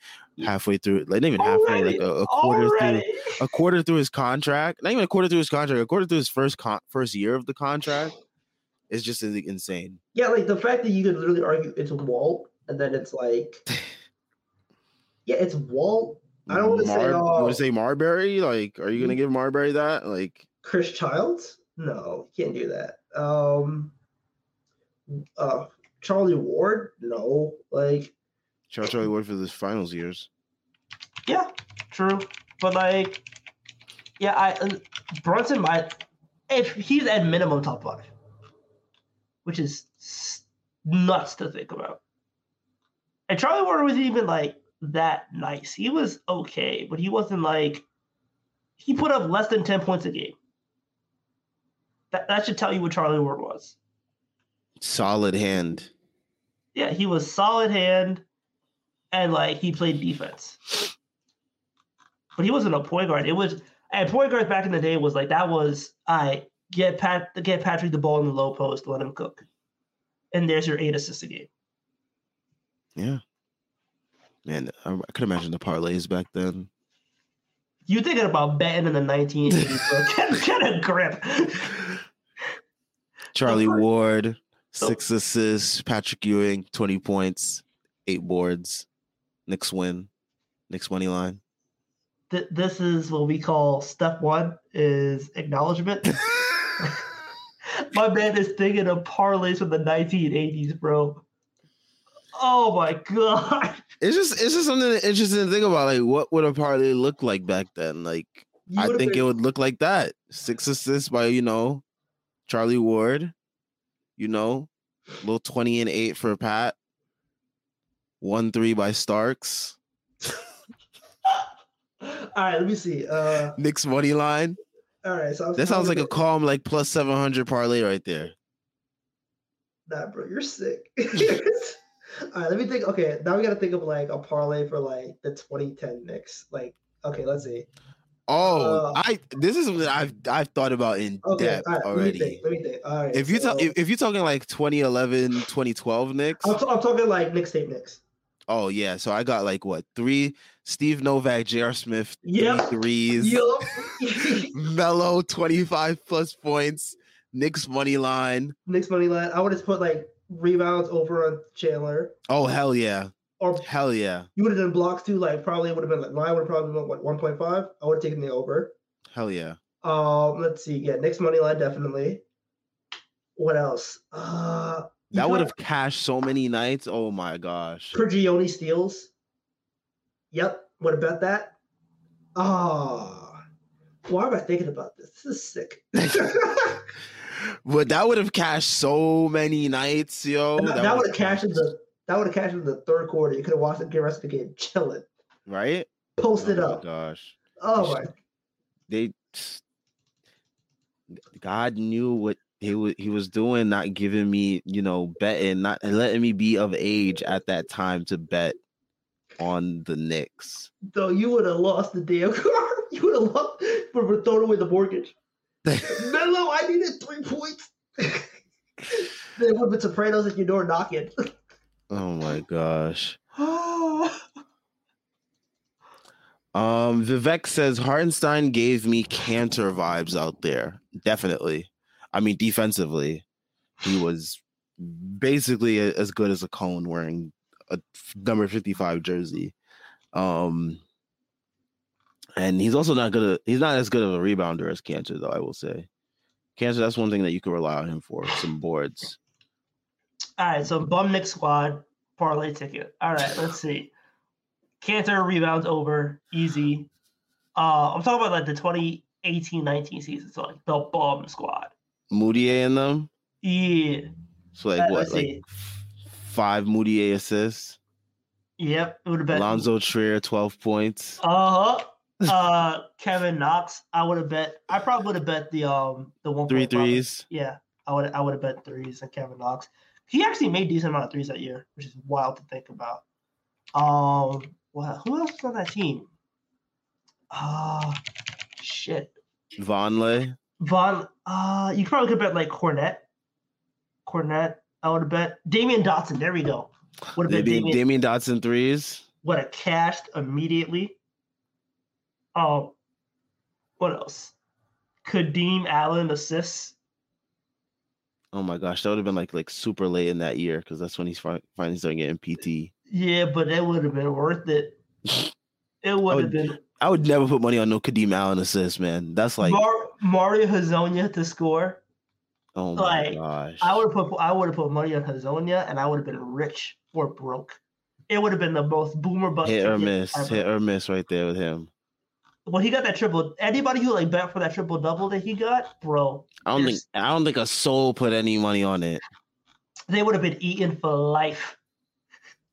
Halfway through, like not even halfway, like a, a quarter through, a quarter through his contract. Not even a quarter through his contract. A quarter through his first con- first year of the contract. It's just insane. Yeah, like the fact that you could literally argue it's Walt, and then it's like, yeah, it's Walt. I don't want to Mar- say. Oh, you want to say Marbury? Like, are you gonna give Marbury that? Like Chris Childs? No, can't do that. Um, uh, Charlie Ward? No, like Charlie Ward for the finals years. Yeah, true, but like, yeah, I Brunson might if he's at minimum top five, which is nuts to think about. And Charlie Ward wasn't even like that nice. He was okay, but he wasn't like he put up less than ten points a game. That, that should tell you what Charlie Ward was. Solid hand. Yeah, he was solid hand, and like he played defense. But he wasn't a point guard. It was and point guard back in the day was like that was I right, get Pat get Patrick the ball in the low post, let him cook, and there's your eight assists a game. Yeah, man, I, I could imagine the parlays back then. You thinking about betting in the nineteen eighties? So get, get a grip. Charlie Ward, six so, assists. Patrick Ewing, twenty points, eight boards. Knicks win. Knicks money line. Th- this is what we call step one is acknowledgement. My man is thinking of parlays from the nineteen eighties, bro. Oh my god! It's just it's just something interesting to think about. Like, what would a parlay look like back then? Like, I think been... it would look like that: six assists by you know Charlie Ward, you know, little twenty and eight for Pat, one three by Starks. All right, let me see. Uh, Knicks money line. All right, so I'm that sounds like about... a calm like plus seven hundred parlay right there. Nah, bro, you're sick. All right, let me think. Okay, now we got to think of like a parlay for like the twenty ten Knicks. Like, okay, let's see. Oh, uh, I this is something I've I've thought about in okay, depth right, already. Let me think. Let me think. All right, if you so, ta- if, if you're talking like twenty eleven, twenty twelve Knicks, I'm, t- I'm talking like Knicks tape Knicks. Oh yeah, so I got like what three Steve Novak, J R Smith, yep. three threes, yep. Melo twenty-five plus points, Knicks money line, Knicks money line. I would just put like. Rebounds over on Chandler. Oh hell yeah! Or hell yeah! You would have done blocks too. Like probably would have been like mine would have probably been what one point five. I would have taken the over. Hell yeah! Um, let's see. Yeah, Knicks money line definitely. What else? Uh, that would have cashed so many nights. Oh my gosh! Prigioni steals. Yep. What about that? Ah, oh, why am I thinking about this? This is sick. But that would have cashed so many nights, yo. That, that would have cashed in the that would have cashed in the third quarter. You could have watched the rest of the game chilling. Right? posted oh, up. Gosh. Oh my! They, God knew what he was he was doing, not giving me, you know, betting, not letting me be of age at that time to bet on the Knicks. Though you would have lost the damn car. You would have lost, but we're throwing away the mortgage. Melo, I needed three points. They would have been Sopranos at your door knocking. Oh my gosh. Um, Vivek says Hartenstein gave me Kanter vibes out there. Definitely. I mean, defensively, he was basically a, as good as a cone wearing a number fifty-five jersey. Um, and he's also not good. At, he's not as good of a rebounder as Kanter, though. I will say, Kanter, that's one thing that you can rely on him for, some boards. All right, so bum Nick squad parlay ticket. All right, let's see. Kanter rebounds over easy. Uh, I'm talking about like the twenty eighteen nineteen season, so like the bomb squad. Moutier in them? Yeah. So like uh, what? Like see. Five Moutier assists? Yep. It would have been Alonzo Trier, twelve points. Uh-huh. Uh Kevin Knox. I would have bet I probably would have bet the um the one three threes. Yeah. I would I would have bet threes and Kevin Knox. He actually made a decent amount of threes that year, which is wild to think about. Um well, who else was on that team? Uh shit. Vonleh. Von, uh, you probably could bet like Cornette. Cornette, I would have bet. Damian Dotson, there we go. Would have been Damian Dotson threes. Would have cashed immediately. Um, what else? Kadeem Allen assists. Oh my gosh, that would have been like like super late in that year because that's when he's fi- finally starting getting P T. Yeah, but it would have been worth it. It would have been. I would never put money on no Kadeem Allen assist, man. That's like Mar- Mario Hezonja to score. Oh my like, gosh! I would put I would have put money on Hezonja, and I would have been rich or broke. It would have been the most boomer bust hit or miss, ever. hit or miss right there with him. When he got that triple, anybody who like bet for that triple double that he got, bro. I don't think I don't think a soul put any money on it. They would have been eaten for life.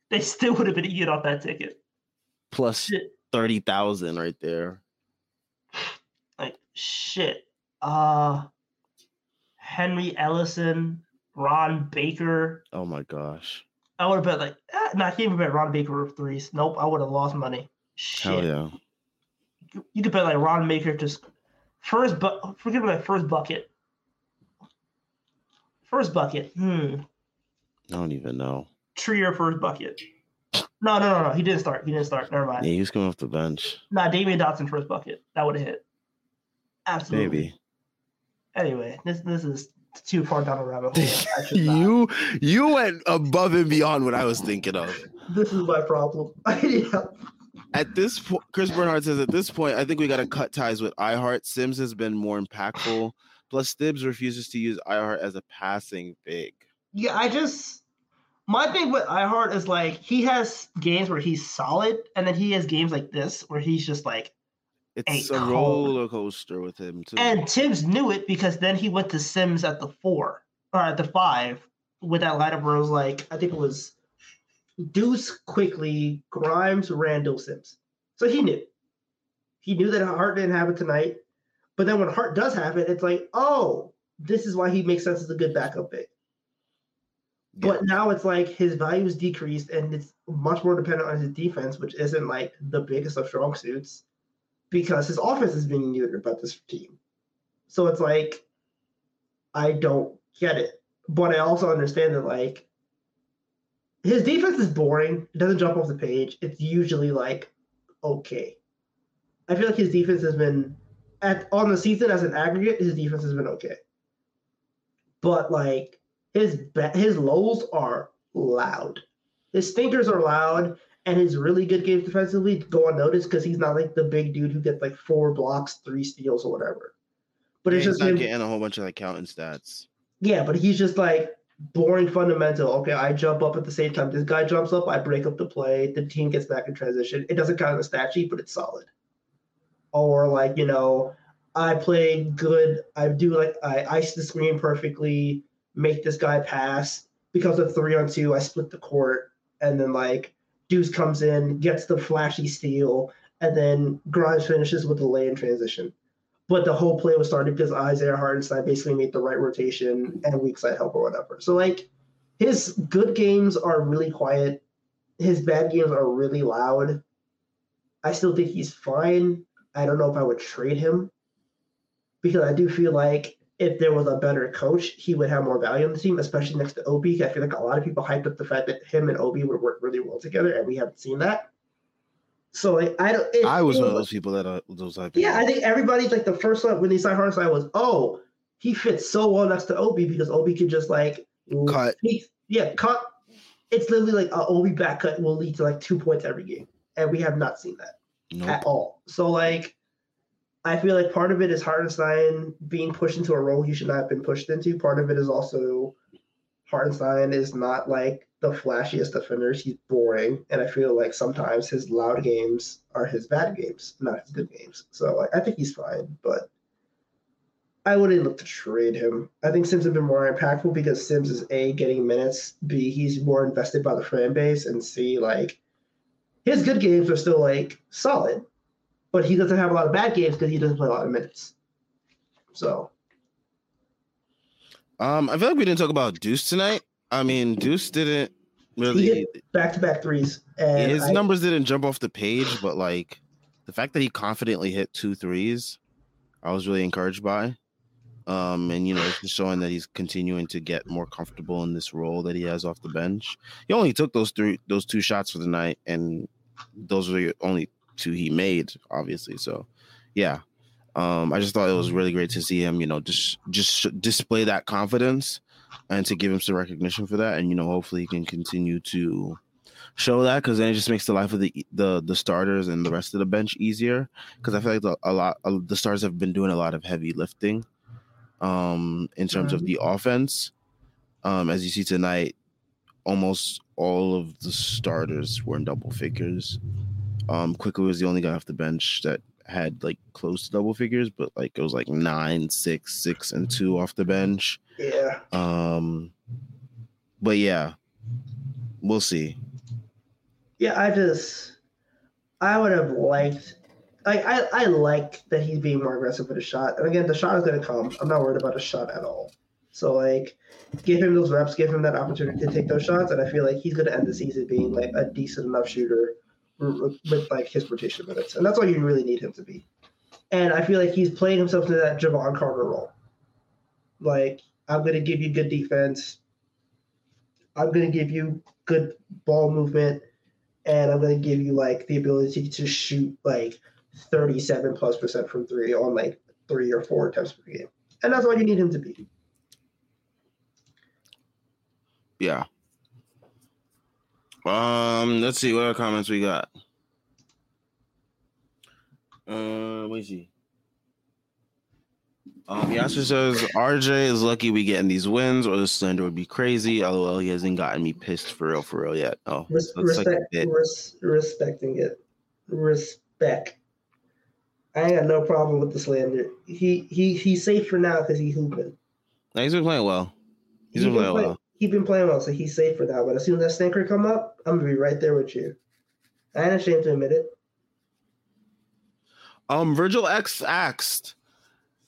They still would have been eaten off that ticket. Plus. Shit. thirty thousand right there. Like, shit. Uh, Henry Ellison, Ron Baker. Oh, my gosh. I would have bet, like, eh, no, nah, I can't even bet Ron Baker with threes. Nope, I would have lost money. Shit. Hell yeah. You, you could bet, like, Ron Baker just first, but forget about first bucket. First bucket. Hmm. I don't even know. Trier first bucket. No, no, no, no. He didn't start. He didn't start. Never mind. Yeah, he was coming off the bench. Nah, Damian Dotson first bucket. That would have hit. Absolutely. Maybe. Anyway, this this is too far down the rabbit hole. you you went above and beyond what I was thinking of. This is my problem. Yeah. At this point, Chris Bernhard says, at this point, I think we got to cut ties with iHeart. Sims has been more impactful. Plus, Thibs refuses to use iHeart as a passing big. Yeah, I just... My thing with iHeart is, like, he has games where he's solid, and then he has games like this where he's just, like, it's a, a roller coaster with him, too. And Tibbs knew it because then he went to Sims at the four, or at the five, with that lineup where it was, like, I think it was Deuce, Quickley, Grimes, Randle, Sims. So he knew. He knew that Hart didn't have it tonight, but then when Hart does have it, it's like, oh, this is why he makes sense as a good backup pick. Yeah. But now it's like his value is decreased and it's much more dependent on his defense, which isn't like the biggest of strong suits because his offense is being neutered by this team. So it's like, I don't get it. But I also understand that like his defense is boring. It doesn't jump off the page. It's usually like, okay. I feel like his defense has been, at on the season as an aggregate, his defense has been okay. But like, His be- his lows are loud. His stinkers are loud, and his really good games defensively go unnoticed because he's not like the big dude who gets like four blocks, three steals, or whatever. But yeah, it's just he's not him- getting a whole bunch of like counting stats. Yeah, but he's just like boring fundamental. Okay, I jump up at the same time. This guy jumps up. I break up the play. The team gets back in transition. It doesn't count in the stat sheet, but it's solid. Or like you know, I play good. I do like I ice the screen perfectly. Make this guy pass, becomes a three on two, I split the court, and then like Deuce comes in, gets the flashy steal, and then Grimes finishes with the lay-in transition. But the whole play was started because Isaiah Hartenstein basically made the right rotation and weak side help or whatever. So, like, his good games are really quiet. His bad games are really loud. I still think he's fine. I don't know if I would trade him because I do feel like if there was a better coach, he would have more value on the team, especially next to Obi. I feel like a lot of people hyped up the fact that him and Obi would work really well together, and we haven't seen that. So like, I don't. It, I was one of those people that uh, those hyped. Yeah, I think everybody like the first one when they signed Hartenstein was, oh, he fits so well next to Obi because Obi can just like cut. He, yeah, cut. It's literally like an Obi back cut will lead to like two points every game, and we have not seen that. Nope. At all. So, like, I feel like part of it is Hartenstein being pushed into a role he should not have been pushed into. Part of it is also Hartenstein is not, like, the flashiest defender. He's boring. And I feel like sometimes his loud games are his bad games, not his good games. So, like, I think he's fine, but I wouldn't look to trade him. I think Sims has been more impactful because Sims is, A, getting minutes, B, he's more invested by the fan base, and C, like, his good games are still, like, solid, but he doesn't have a lot of bad games because he doesn't play a lot of minutes. So. Um, I feel like we didn't talk about Deuce tonight. I mean, Deuce didn't really. He did back-to-back threes. And his I, numbers didn't jump off the page, but, like, the fact that he confidently hit two threes, I was really encouraged by. Um, and, you know, it's just showing that he's continuing to get more comfortable in this role that he has off the bench. He only took those three, those two shots for the night, and those were the only two he made, obviously. So, yeah, um, I just thought it was really great to see him, you know, just just display that confidence and to give him some recognition for that. And, you know, hopefully he can continue to show that because then it just makes the life of the, the the starters and the rest of the bench easier because I feel like the, a lot of the stars have been doing a lot of heavy lifting. Um, in terms of the offense, um, as you see tonight, almost all of the starters were in double figures. Um, Quickley was the only guy off the bench that had like close to double figures, but like it was like nine, six, six, and two off the bench. Yeah. Um, but yeah, we'll see. Yeah, I just, I would have liked. Like I, I like that he's being more aggressive with a shot. And again, the shot is going to come. I'm not worried about a shot at all. So, like, give him those reps, give him that opportunity to take those shots, and I feel like he's going to end the season being, like, a decent enough shooter with, with like, his rotation minutes. And that's all you really need him to be. And I feel like he's playing himself into that Javon Carter role. Like, I'm going to give you good defense. I'm going to give you good ball movement. And I'm going to give you, like, the ability to shoot, like, thirty-seven plus percent from three on like three or four attempts per game. And that's all you need him to be. Yeah. Um, let's see what other comments we got. Uh, let me see. Um, Yasser says, R J is lucky we getting these wins or the slander would be crazy. L O L, he hasn't gotten me pissed for real, for real yet. Oh, Res- respect, like it. Res- respecting it. Respect. I ain't got no problem with the slander. He he he's safe for now because he's hooping. No, he's been playing well. He's he been playing play, well. He's been playing well, so he's safe for now. But as soon as that stinker come up, I'm gonna be right there with you. I ain't ashamed to admit it. Um, Virgil X asked,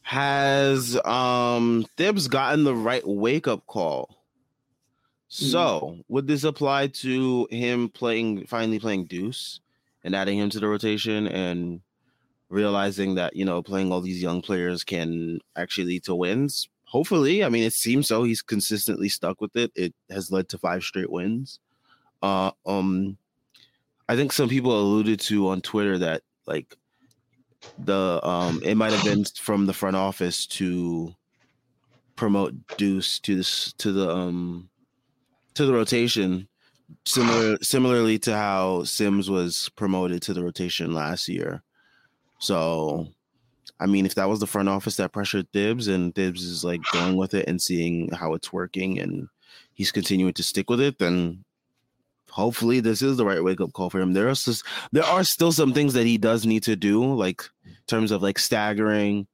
has um Thibs gotten the right wake up call? So mm. would this apply to him playing finally playing Deuce and adding him to the rotation and realizing that, you know, playing all these young players can actually lead to wins? Hopefully. I mean, it seems so. He's consistently stuck with it. It has led to five straight wins. Uh, um, I think some people alluded to on Twitter that, like, the um, it might have been from the front office to promote Deuce to the to the um to the rotation, similar similarly to how Sims was promoted to the rotation last year. So, I mean, if that was the front office that pressured Thibs and Thibs is like going with it and seeing how it's working and he's continuing to stick with it, then hopefully this is the right wake-up call for him. There are, there are still some things that he does need to do, like in terms of like staggering,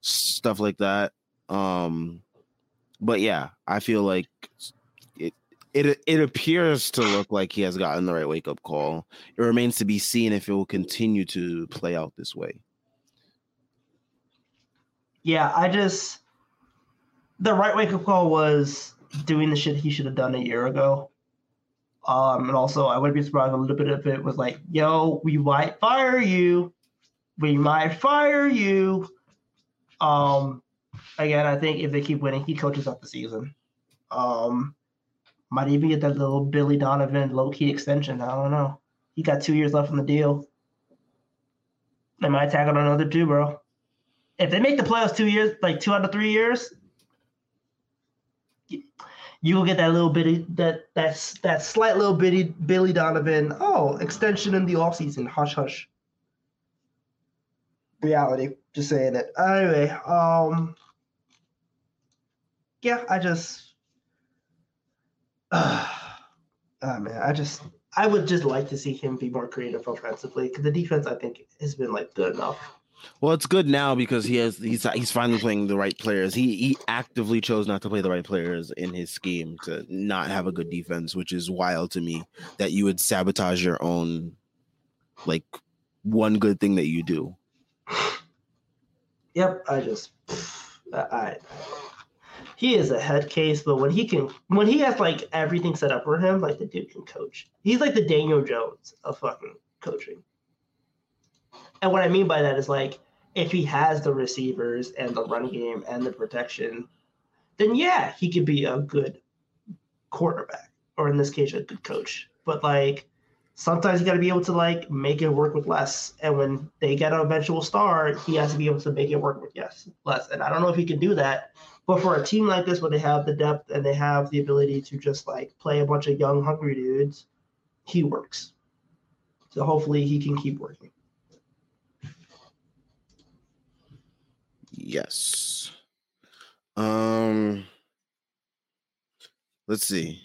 stuff like that. Um, but yeah, I feel like it, It it appears to look like he has gotten the right wake-up call. It remains to be seen if it will continue to play out this way. Yeah, I just... The right wake-up call was doing the shit he should have done a year ago. Um, and also, I wouldn't be surprised a little bit if it was like, yo, we might fire you. We might fire you. Um, again, I think if they keep winning, he coaches up the season. Um... Might even get that little Billy Donovan low-key extension. I don't know. He got two years left on the deal. They might tag on another two, bro. If they make the playoffs two years, like two out of three years, you will get that little bitty, that that's that slight little bitty Billy Donovan, oh, extension in the offseason. Hush, hush. Reality. Just saying it. Anyway, um, yeah, I just... Ah, oh, man, I just, I would just like to see him be more creative offensively because the defense, I think, has been like good enough. Well, it's good now because he has, he's he's finally playing the right players. He he actively chose not to play the right players in his scheme to not have a good defense, which is wild to me that you would sabotage your own, like, one good thing that you do. Yep, I just, I. I He is a head case, but when he can, when he has like everything set up for him, like the dude can coach. He's like the Daniel Jones of fucking coaching. And what I mean by that is like, if he has the receivers and the run game and the protection, then yeah, he could be a good quarterback, or in this case, a good coach. But like, sometimes you got to be able to like make it work with less. And when they get an eventual star, he has to be able to make it work with yes, less. And I don't know if he can do that. But for a team like this, where they have the depth and they have the ability to just like play a bunch of young, hungry dudes, he works. So hopefully he can keep working. Yes. Um. Let's see.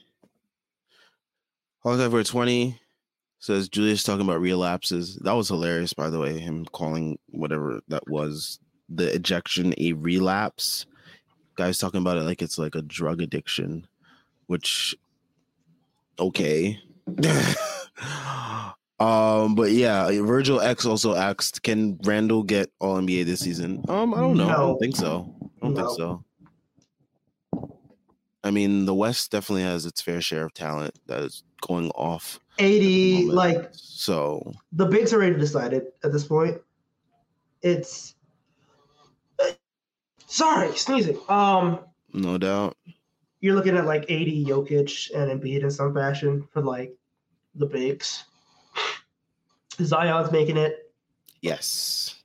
Hawks over twenty says Julius talking about relapses. That was hilarious, by the way. Him calling whatever that was, the ejection, a relapse. Guys talking about it like it's like a drug addiction, which okay. um but yeah, Virgil X also asked, can Randall get all N B A this season? um I don't know. No. I don't think so. I don't no. think so. I mean, the West definitely has its fair share of talent that is going off eighty like, so the bigs are already decided at this point. It's Sorry, sneezing. Um, no doubt. You're looking at like eighty Jokic and Embiid in some fashion for like the bigs. Zion's making it. Yes.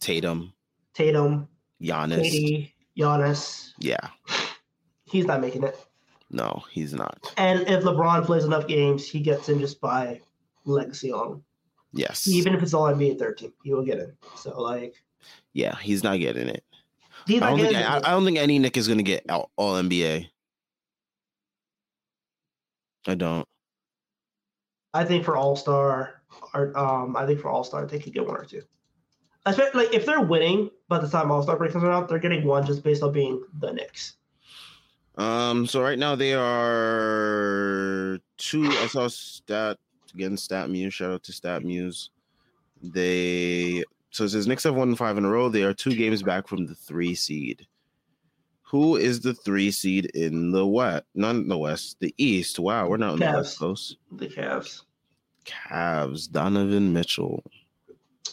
Tatum. Tatum. Giannis. Katie, Giannis. Yeah. He's not making it. No, he's not. And if LeBron plays enough games, he gets in just by legacy alone. Yes. Even if it's all N B A thirteen, he will get it. So like. Yeah, he's not getting it. I don't, think, I, I don't think any Nick is going to get all, all N B A. I don't. I think for All-Star, or, um, I think for All-Star, they could get one or two. Especially like, if they're winning by the time All-Star break comes around, they're getting one just based on being the Knicks. Um. So right now they are two. I saw stat again. Stat Muse. Shout out to Stat Muse. They. So it says Knicks have won five in a row. They are two games back from the three seed. Who is the three seed in the West? Not in the West. The East. Wow, we're not in Cavs. The West close. The Cavs. Cavs. Donovan Mitchell.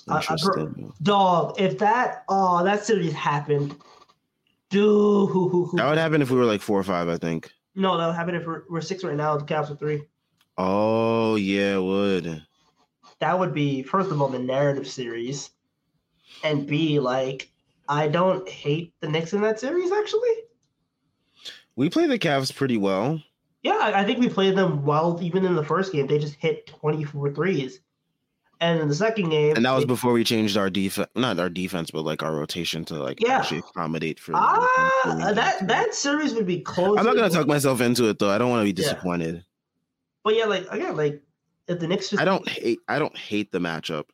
Interesting. I, I bro, dog, if that, oh, that series happened. Dude. That would happen if we were like four or five, I think. No, that would happen if we're, we're six right now. The Cavs are three. Oh, yeah, it would. That would be, first of all, the narrative series. And B, like, I don't hate the Knicks in that series, actually. We play the Cavs pretty well. Yeah, I think we played them well even in the first game. They just hit twenty-four threes. And in the second game... And that was they, before we changed our defense. Not our defense, but, like, our rotation to, like, yeah. actually accommodate for... Ah, that, that series would be close. I'm not going to talk myself into it, though. I don't want to be disappointed. Yeah. But, yeah, like, again, like, if the Knicks... Just, I don't hate I don't hate the matchup.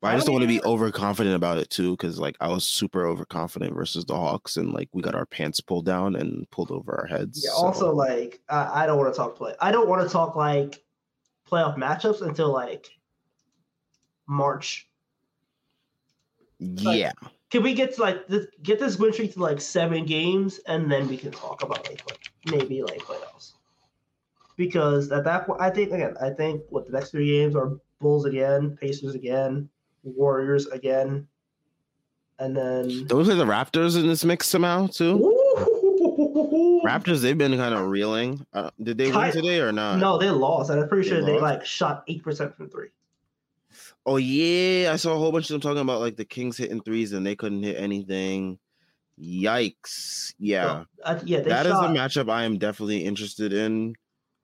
But I just don't want to be overconfident about it too, because like I was super overconfident versus the Hawks, and like we got our pants pulled down and pulled over our heads. Yeah. So. Also, like I, I don't want to talk play. I don't want to talk like playoff matchups until like March. Like, yeah. Can we get to like this, get this win streak to like seven games, and then we can talk about like, like maybe like playoffs. Because at that point, I think again, I think what the next three games are: Bulls again, Pacers again, Warriors again, and then those are the Raptors in this mix somehow too. Ooh. Raptors, they've been kind of reeling. Uh, did they win today or not? No, they lost, and I'm pretty they sure lost. They like shot eight percent from three. Oh yeah, I saw a whole bunch of them talking about like the Kings hitting threes and they couldn't hit anything. Yikes! Yeah, so, uh, yeah, they that shot... is the matchup I am definitely interested in.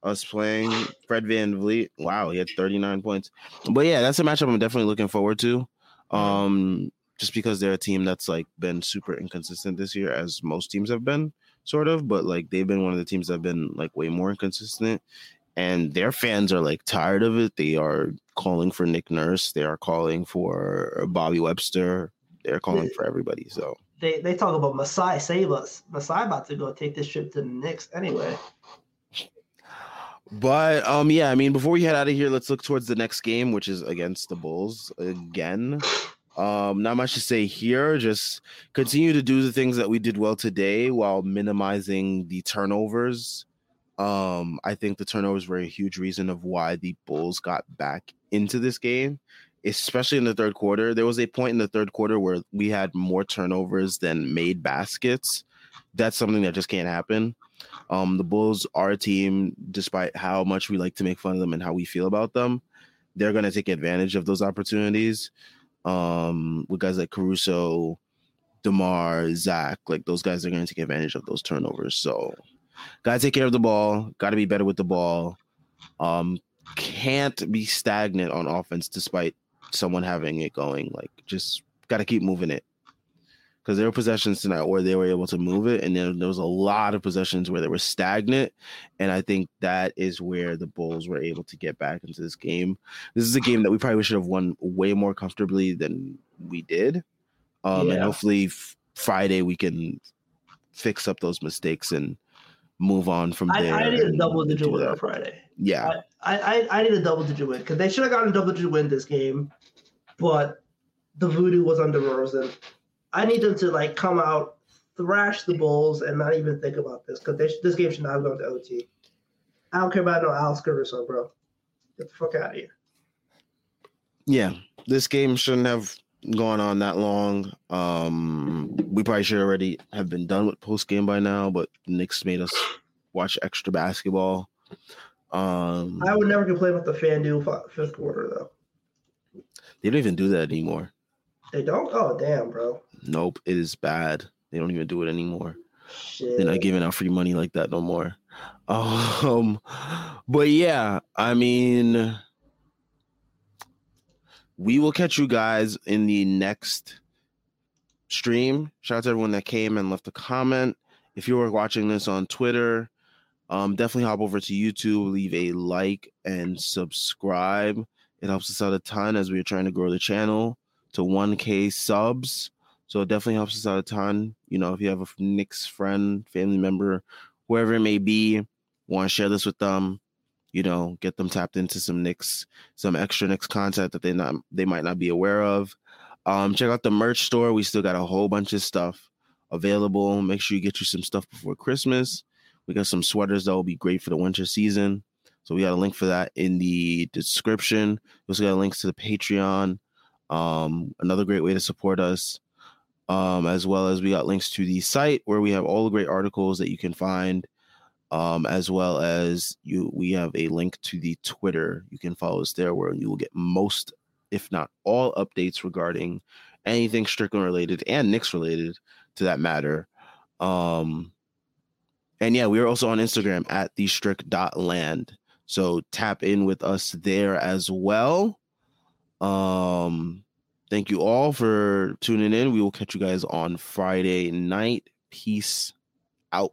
Us playing Fred VanVleet. Wow, he had thirty-nine points. But yeah, that's a matchup I'm definitely looking forward to. Um, just because they're a team that's like been super inconsistent this year, as most teams have been, sort of. But like they've been one of the teams that've been like way more inconsistent, and their fans are like tired of it. They are calling for Nick Nurse. They are calling for Bobby Webster. They're calling for everybody. So they they talk about Masai save us. Masai about to go take this trip to the Knicks anyway. But, um, yeah, I mean, before we head out of here, let's look towards the next game, which is against the Bulls again. Um, not much to say here. Just continue to do the things that we did well today while minimizing the turnovers. Um, I think the turnovers were a huge reason of why the Bulls got back into this game, especially in the third quarter. There was a point in the third quarter where we had more turnovers than made baskets. That's something that just can't happen. Um, the Bulls are a team, despite how much we like to make fun of them and how we feel about them, they're going to take advantage of those opportunities. Um, with guys like Caruso, DeMar, Zach, like those guys are going to take advantage of those turnovers. So got to take care of the ball. Got to be better with the ball. Um, can't be stagnant on offense despite someone having it going. Like just got to keep moving it. Because there were possessions tonight where they were able to move it, and then there was a lot of possessions where they were stagnant, and I think that is where the Bulls were able to get back into this game. This is a game that we probably should have won way more comfortably than we did, um, yeah. and hopefully f- Friday we can fix up those mistakes and move on from I, there. I did a double-digit win on Friday. Yeah. I, I, I did a double-digit win, because they should have gotten a double-digit win this game, but the voodoo was under DeRozan. I need them to like come out, thrash the Bulls, and not even think about this, because sh- this game should not have gone to O T. I don't care about no Alex Caruso, bro. Get the fuck out of here. Yeah, this game shouldn't have gone on that long. Um, we probably should already have been done with post game by now, but the Knicks made us watch extra basketball. Um, I would never complain about the FanDuel fifth quarter though. They don't even do that anymore. They don't? Oh, damn, bro. Nope, it is bad. They don't even do it anymore. Shit. They're not giving out free money like that no more. Um, but yeah, I mean, we will catch you guys in the next stream. Shout out to everyone that came and left a comment. If you were watching this on Twitter, um, definitely hop over to YouTube, leave a like and subscribe. It helps us out a ton as we are trying to grow the channel to one K subs. So it definitely helps us out a ton. You know, if you have a Knicks friend, family member, whoever it may be, want to share this with them, you know, get them tapped into some Knicks, some extra Knicks content that they not they might not be aware of. Um, check out the merch store. We still got a whole bunch of stuff available. Make sure you get you some stuff before Christmas. We got some sweaters that will be great for the winter season. So we got a link for that in the description. We also got links to the Patreon. Um, another great way to support us, um, as well as we got links to the site where we have all the great articles that you can find, um, as well as you, we have a link to the Twitter. You can follow us there where you will get most, if not all, updates regarding anything Strickland related and Knicks related to that matter. Um, and yeah, we are also on Instagram at the strick dot land. So tap in with us there as well. Um, thank you all for tuning in. We will catch you guys on Friday night. Peace out.